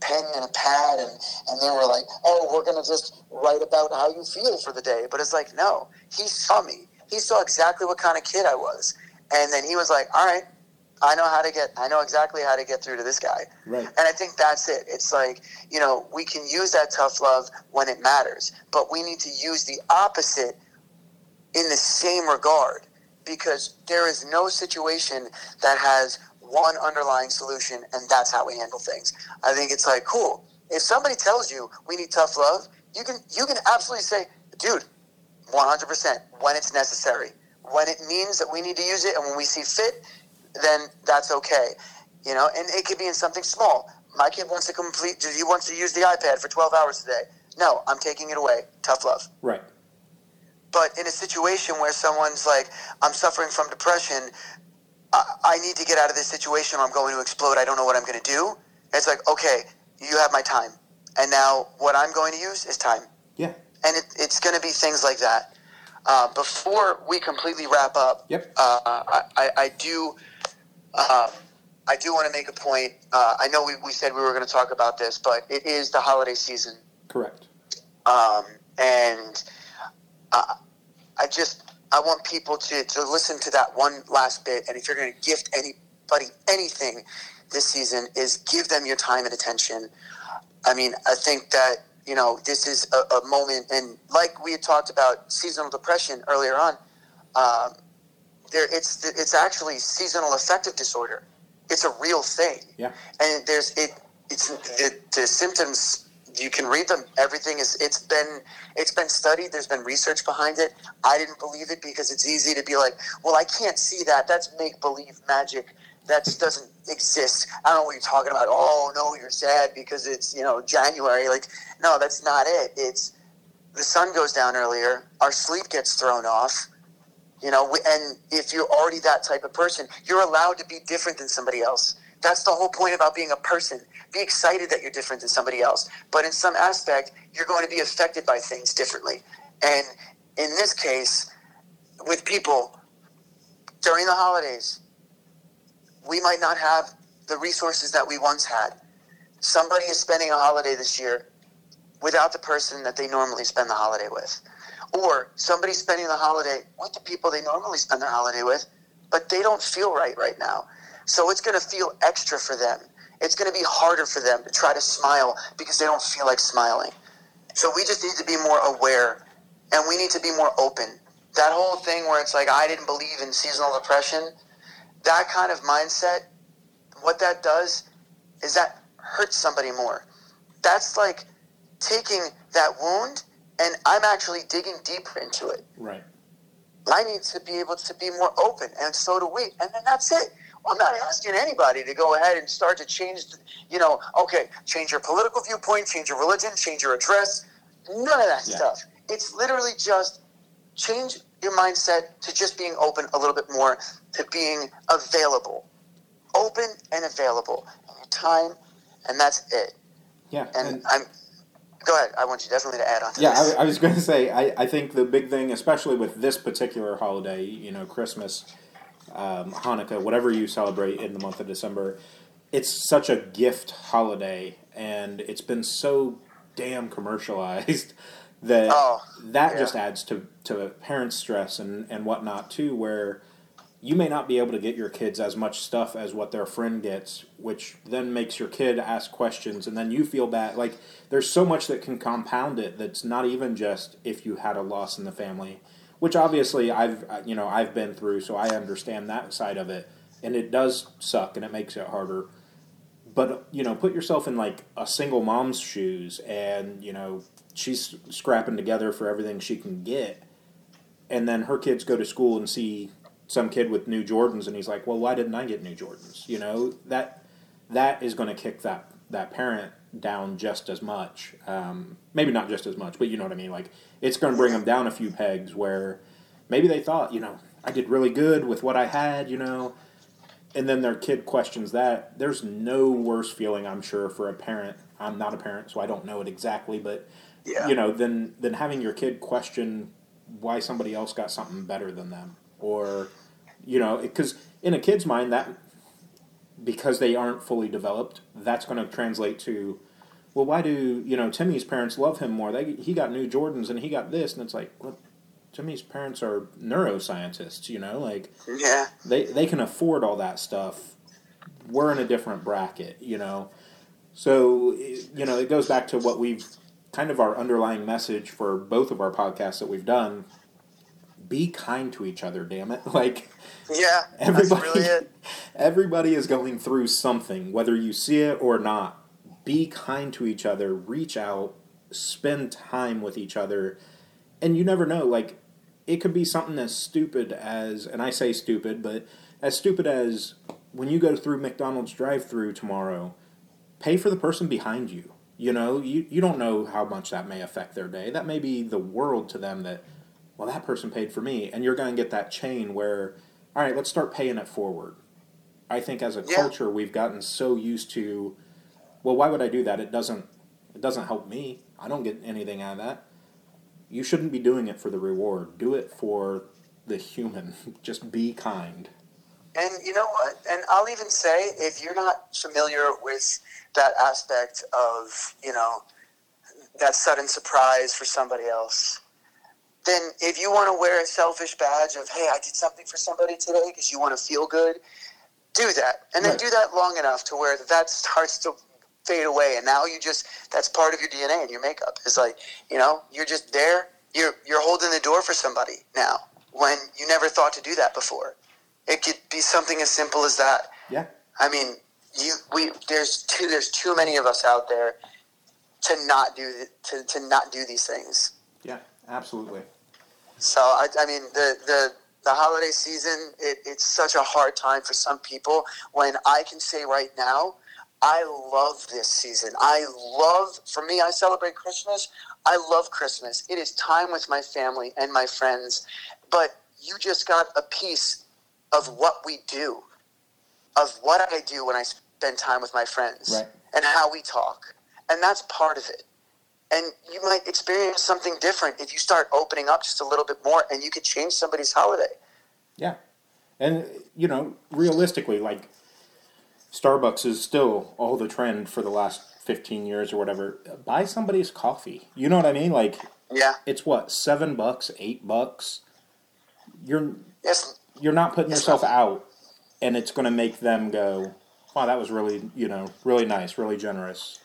pen and a pad, and, and they were like, oh, we're going to just write about how you feel for the day. But it's like, no. He saw me. He saw exactly what kind of kid I was. And then he was like, all right, I know how to get, I know exactly how to get through to this guy. Right. And I think that's it. It's like, you know, we can use that tough love when it matters, but we need to use the opposite in the same regard, because there is no situation that has one underlying solution, and that's how we handle things. I think it's like, cool. If somebody tells you we need tough love, you can you can absolutely say, dude, one hundred percent, when it's necessary. When it means that we need to use it and when we see fit, then that's okay. You know, and it could be in something small. My kid wants to complete, he wants to use the iPad for twelve hours today. No, I'm taking it away. Tough love. Right. But in a situation where someone's like, I'm suffering from depression, I need to get out of this situation or I'm going to explode. I don't know what I'm going to do. It's like, okay, you have my time. And now what I'm going to use is time. Yeah. And it, it's going to be things like that. Uh, before we completely wrap up, yep. uh, I, I do uh, I do want to make a point. Uh, I know we, we said we were going to talk about this, but it is the holiday season. Correct. Um, and uh, I just... I want people to, to listen to that one last bit, and if you're going to gift anybody anything this season, is give them your time and attention. I mean, I think that, you know, this is a, a moment, and like we had talked about seasonal depression earlier on, um, there it's it's actually seasonal affective disorder. It's a real thing. Yeah. And there's it it's the, the symptoms. You can read them. Everything is, it's been, it's been studied. There's been research behind it. I didn't believe it because it's easy to be like, well, I can't see that. That's make-believe magic. That doesn't exist. I don't know what you're talking about. Oh, no, you're sad because it's, you know, January. Like, no, that's not it. It's the sun goes down earlier. Our sleep gets thrown off, you know, and if you're already that type of person, you're allowed to be different than somebody else. That's the whole point about being a person. Be excited that you're different than somebody else. But in some aspect, you're going to be affected by things differently. And in this case, with people, during the holidays, we might not have the resources that we once had. Somebody is spending a holiday this year without the person that they normally spend the holiday with. Or somebody's spending the holiday with the people they normally spend their holiday with, but they don't feel right right now. So it's going to feel extra for them. It's going to be harder for them to try to smile because they don't feel like smiling. So we just need to be more aware, and we need to be more open. That whole thing where it's like, I didn't believe in seasonal depression, that kind of mindset, what that does is that hurts somebody more. That's like taking that wound, and I'm actually digging deeper into it. Right. I need to be able to be more open, and so do we. And then that's it. I'm not asking anybody to go ahead and start to change, you know, okay, change your political viewpoint, change your religion, change your address, none of that yeah. stuff. It's literally just change your mindset to just being open a little bit more, to being available, open and available, and your time, and that's it. Yeah. And, and I'm, go ahead, I want you definitely to add on to yeah, this. Yeah, I, I was going to say, I, I think the big thing, especially with this particular holiday, you know, Christmas, Um, Hanukkah, whatever you celebrate in the month of December, it's such a gift holiday, and it's been so damn commercialized that oh, that yeah. just adds to, to parents' stress and, and whatnot too, where you may not be able to get your kids as much stuff as what their friend gets, which then makes your kid ask questions, and then you feel bad. Like, there's so much that can compound it that's not even just if you had a loss in the family, which obviously I've, you know, I've been through, so I understand that side of it, and it does suck, and it makes it harder. But, you know, put yourself in, like, a single mom's shoes, and, you know, she's scrapping together for everything she can get, and then her kids go to school and see some kid with new Jordans, and he's like, well, why didn't I get new Jordans? You know, that that is going to kick that, that parent down just as much. Um, maybe not just as much, but you know what I mean. Like, it's going to bring them down a few pegs where maybe they thought, you know, I did really good with what I had, you know. And then their kid questions that. There's no worse feeling, I'm sure, for a parent. I'm not a parent, so I don't know it exactly. But, yeah. you know, than, than having your kid question why somebody else got something better than them. Or, you know, because in a kid's mind, that because they aren't fully developed, that's going to translate to, well, why do, you know, Timmy's parents love him more? They He got new Jordans and he got this. And it's like, well, Timmy's parents are neuroscientists, you know, like yeah. they, they can afford all that stuff. We're in a different bracket, you know. So, you know, it goes back to what we've kind of our underlying message for both of our podcasts that we've done. Be kind to each other, damn it. Like, yeah, everybody, that's really it. Everybody is going through something, whether you see it or not. Be kind to each other, reach out, spend time with each other. And you never know, like, it could be something as stupid as, and I say stupid, but as stupid as when you go through McDonald's drive-thru tomorrow, pay for the person behind you. You know, you, you don't know how much that may affect their day. That may be the world to them that, well, that person paid for me. And you're going to get that chain where, all right, let's start paying it forward. I think as a yeah. culture, we've gotten so used to, well, why would I do that? It doesn't, it doesn't help me. I don't get anything out of that. You shouldn't be doing it for the reward. Do it for the human. Just be kind. And you know what? And I'll even say, if you're not familiar with that aspect of, you know, that sudden surprise for somebody else, then if you want to wear a selfish badge of, hey, I did something for somebody today because you want to feel good, do that. And then right. do that long enough to where that starts to fade away, and now you just, that's part of your D N A and your makeup. It's like, you know, you're just there, you're you're holding the door for somebody now when you never thought to do that before. It could be something as simple as that. Yeah. I mean, you we there's too there's too many of us out there to not do to, to not do these things. Yeah, absolutely. So I I mean the the The holiday season, it, it's such a hard time for some people, when I can say right now, I love this season. I love, for me, I celebrate Christmas. I love Christmas. It is time with my family and my friends. But you just got a piece of what we do, of what I do when I spend time with my friends right. and how we talk. And that's part of it. And you might experience something different if you start opening up just a little bit more, and you could change somebody's holiday. Yeah. And, you know, realistically, like, Starbucks is still all the trend for the last fifteen years or whatever. Buy somebody's coffee. You know what I mean? Like, yeah. it's what, seven bucks, eight bucks? You're it's, you're not putting yourself nothing. out, and it's going to make them go, wow, that was really, you know, really nice, really generous.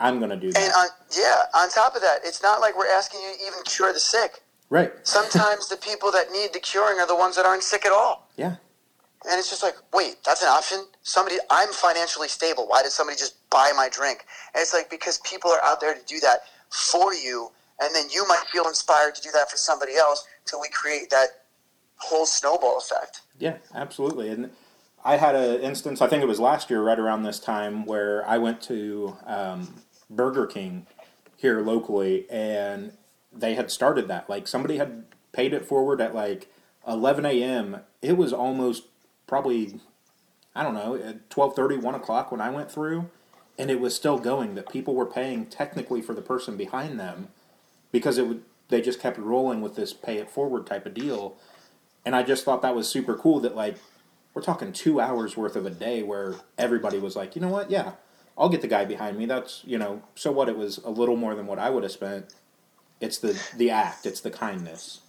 I'm going to do that. And on, yeah, on top of that, it's not like we're asking you to even cure the sick. Right. Sometimes the people that need the curing are the ones that aren't sick at all. Yeah. And it's just like, wait, that's an option? Somebody, I'm financially stable. Why did somebody just buy my drink? And it's like, because people are out there to do that for you, and then you might feel inspired to do that for somebody else, till we create that whole snowball effect. Yeah, absolutely. And I had an instance, I think it was last year, right around this time, where I went to um, Burger King here locally, and they had started that. Like, somebody had paid it forward at like eleven a.m. It was almost probably, I don't know, at twelve thirty, one o'clock when I went through, and it was still going, that people were paying technically for the person behind them, because it would, they just kept rolling with this pay it forward type of deal. And I just thought that was super cool, that, like, we're talking two hours worth of a day where everybody was like, you know what, yeah, I'll get the guy behind me. That's, you know, so what, it was a little more than what I would have spent. It's the, the act, it's the kindness.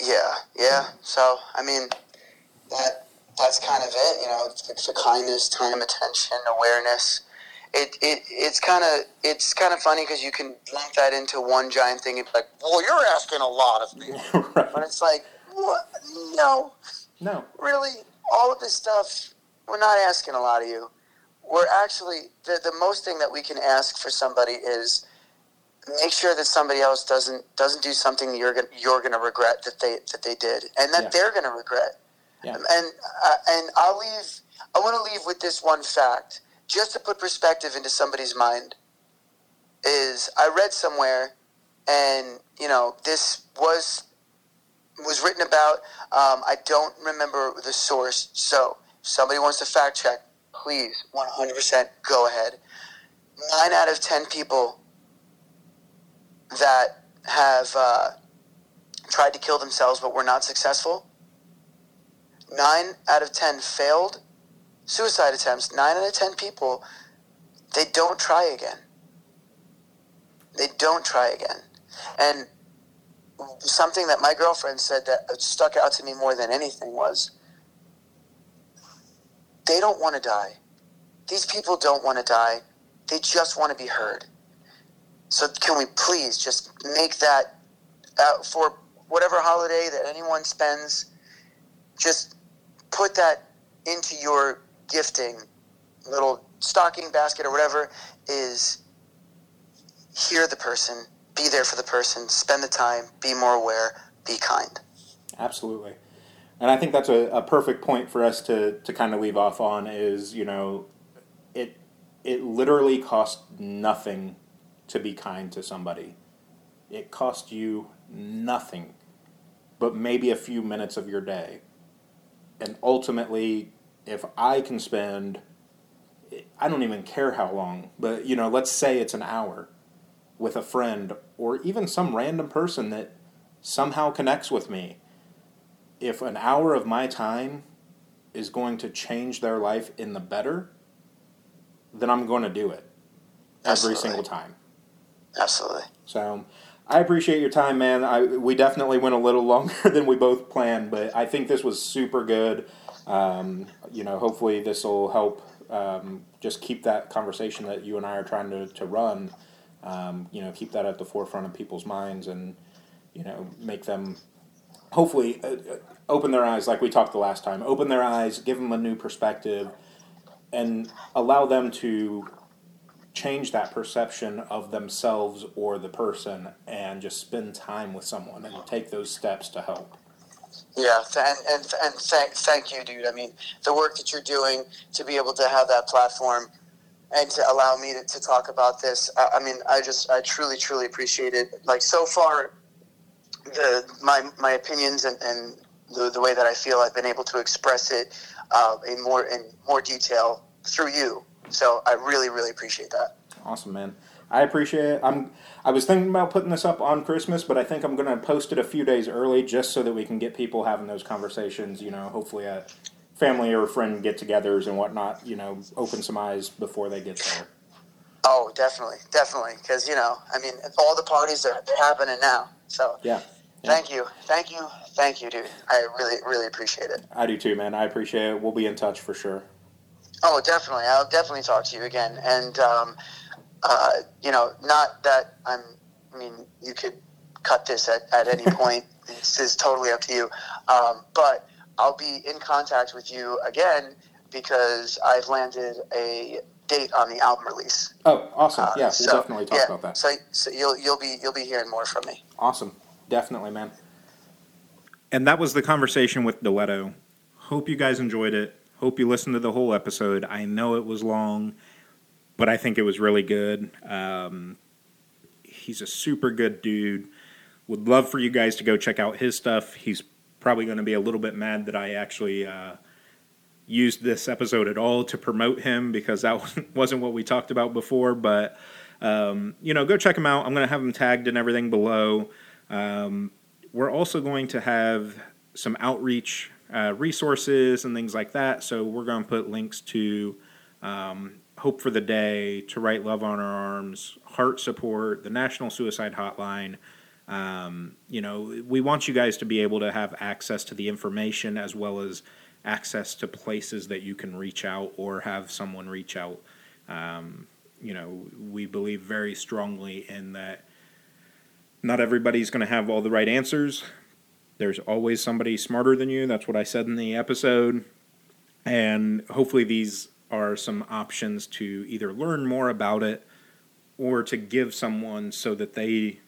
Yeah, yeah. So, I mean, that... that's kind of it, you know. It's, it's the kindness, time, attention, awareness. It it it's kind of it's kind of funny, because you can lump that into one giant thing. It's like, well, you're asking a lot of me, right. but it's like, what? No, no, really, all of this stuff, we're not asking a lot of you. We're actually the the most thing that we can ask for somebody is make sure that somebody else doesn't doesn't do something you're gonna, you're going to regret that they that they did, and that yeah. they're going to regret. Yeah. And uh, and I'll leave. I want to leave with this one fact, just to put perspective into somebody's mind. is I read somewhere, and, you know, this was was written about. Um, I don't remember the source, so if somebody wants to fact check, please, one hundred percent go ahead. Nine out of ten people that have uh, tried to kill themselves but were not successful, nine out of ten failed suicide attempts. Nine out of ten people, they don't try again. They don't try again. And something that my girlfriend said that stuck out to me more than anything was, they don't want to die. These people don't want to die. They just want to be heard. So can we please just make that, uh, for whatever holiday that anyone spends, just put that into your gifting, little stocking basket or whatever, is hear the person, be there for the person, spend the time, be more aware, be kind. Absolutely. And I think that's a, a perfect point for us to, to kind of leave off on is, you know, it it literally costs nothing to be kind to somebody. It costs you nothing but maybe a few minutes of your day. And ultimately, if I can spend, I don't even care how long, but, you know, let's say it's an hour with a friend or even some random person that somehow connects with me, if an hour of my time is going to change their life in the better, then I'm going to do it every Absolutely. Single time. Absolutely. So I appreciate your time, man. I, we definitely went a little longer than we both planned, but I think this was super good. Um, you know, hopefully this will help um, just keep that conversation that you and I are trying to, to run, um, you know, keep that at the forefront of people's minds and, you know, make them hopefully uh, open their eyes like we talked the last time. Open their eyes, give them a new perspective, and allow them to change that perception of themselves or the person and just spend time with someone and take those steps to help. Yeah, and and, and thank, thank you, dude. I mean, the work that you're doing to be able to have that platform and to allow me to, to talk about this, I, I mean, I just, I truly, truly appreciate it. Like, so far, The, my my opinions and, and the, the way that I feel, I've been able to express it uh, in more in more detail through you. So I really, really appreciate that. Awesome, man. I appreciate it. I'm, I was thinking about putting this up on Christmas, but I think I'm going to post it a few days early just so that we can get people having those conversations, you know, hopefully at family or friend get-togethers and whatnot, you know, open some eyes before they get there. Oh, definitely, definitely. Because, you know, I mean, all the parties are happening now. So yeah. Yeah. Thank you. Thank you. Thank you, dude. I really, really appreciate it. I do too, man. I appreciate it. We'll be in touch for sure. Oh, definitely. I'll definitely talk to you again. And, um, uh, you know, not that I'm, I mean, you could cut this at, at any point. This is totally up to you. Um, but I'll be in contact with you again because I've landed a date on the album release. Oh, awesome. Uh, yeah, we'll so, definitely talk yeah, about that. So, so you'll you'll be you'll be hearing more from me. Awesome. Definitely, man. And that was the conversation with Deletto. Hope you guys enjoyed it. Hope you listened to the whole episode. I know it was long, but I think it was really good. Um, he's a super good dude. Would love for you guys to go check out his stuff. He's probably going to be a little bit mad that I actually uh, used this episode at all to promote him because that wasn't what we talked about before, but um, you know, go check him out. I'm going to have him tagged and everything below. Um, we're also going to have some outreach uh, resources and things like that, so we're going to put links to um, Hope for the Day, To Write Love on Her Arms, Heart Support, the National Suicide Hotline. Um, you know, we want you guys to be able to have access to the information as well as access to places that you can reach out or have someone reach out. Um, you know, we believe very strongly in that not everybody's going to have all the right answers. There's always somebody smarter than you. That's what I said in the episode. And hopefully these are some options to either learn more about it or to give someone so that they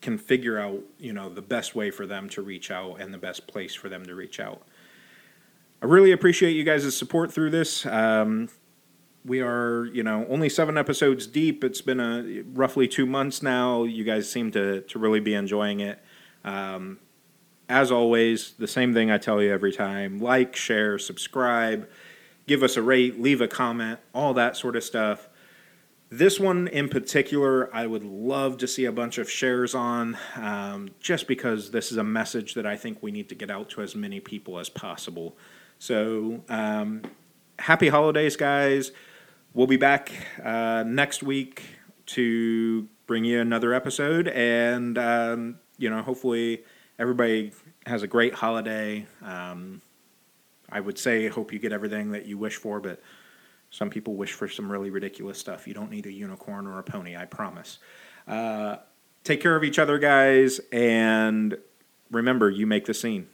can figure out, you know, the best way for them to reach out and the best place for them to reach out. I really appreciate you guys' support through this. Um, we are, you know, only seven episodes deep. It's been a, roughly two months now. You guys seem to, to really be enjoying it. Um, as always, the same thing I tell you every time. Like, share, subscribe, give us a rate, leave a comment, all that sort of stuff. This one in particular, I would love to see a bunch of shares on, um, just because this is a message that I think we need to get out to as many people as possible. So um, happy holidays, guys. We'll be back uh, next week to bring you another episode. And, um, you know, hopefully everybody has a great holiday. Um, I would say hope you get everything that you wish for, but some people wish for some really ridiculous stuff. You don't need a unicorn or a pony, I promise. Uh, take care of each other, guys. And remember, you make the scene.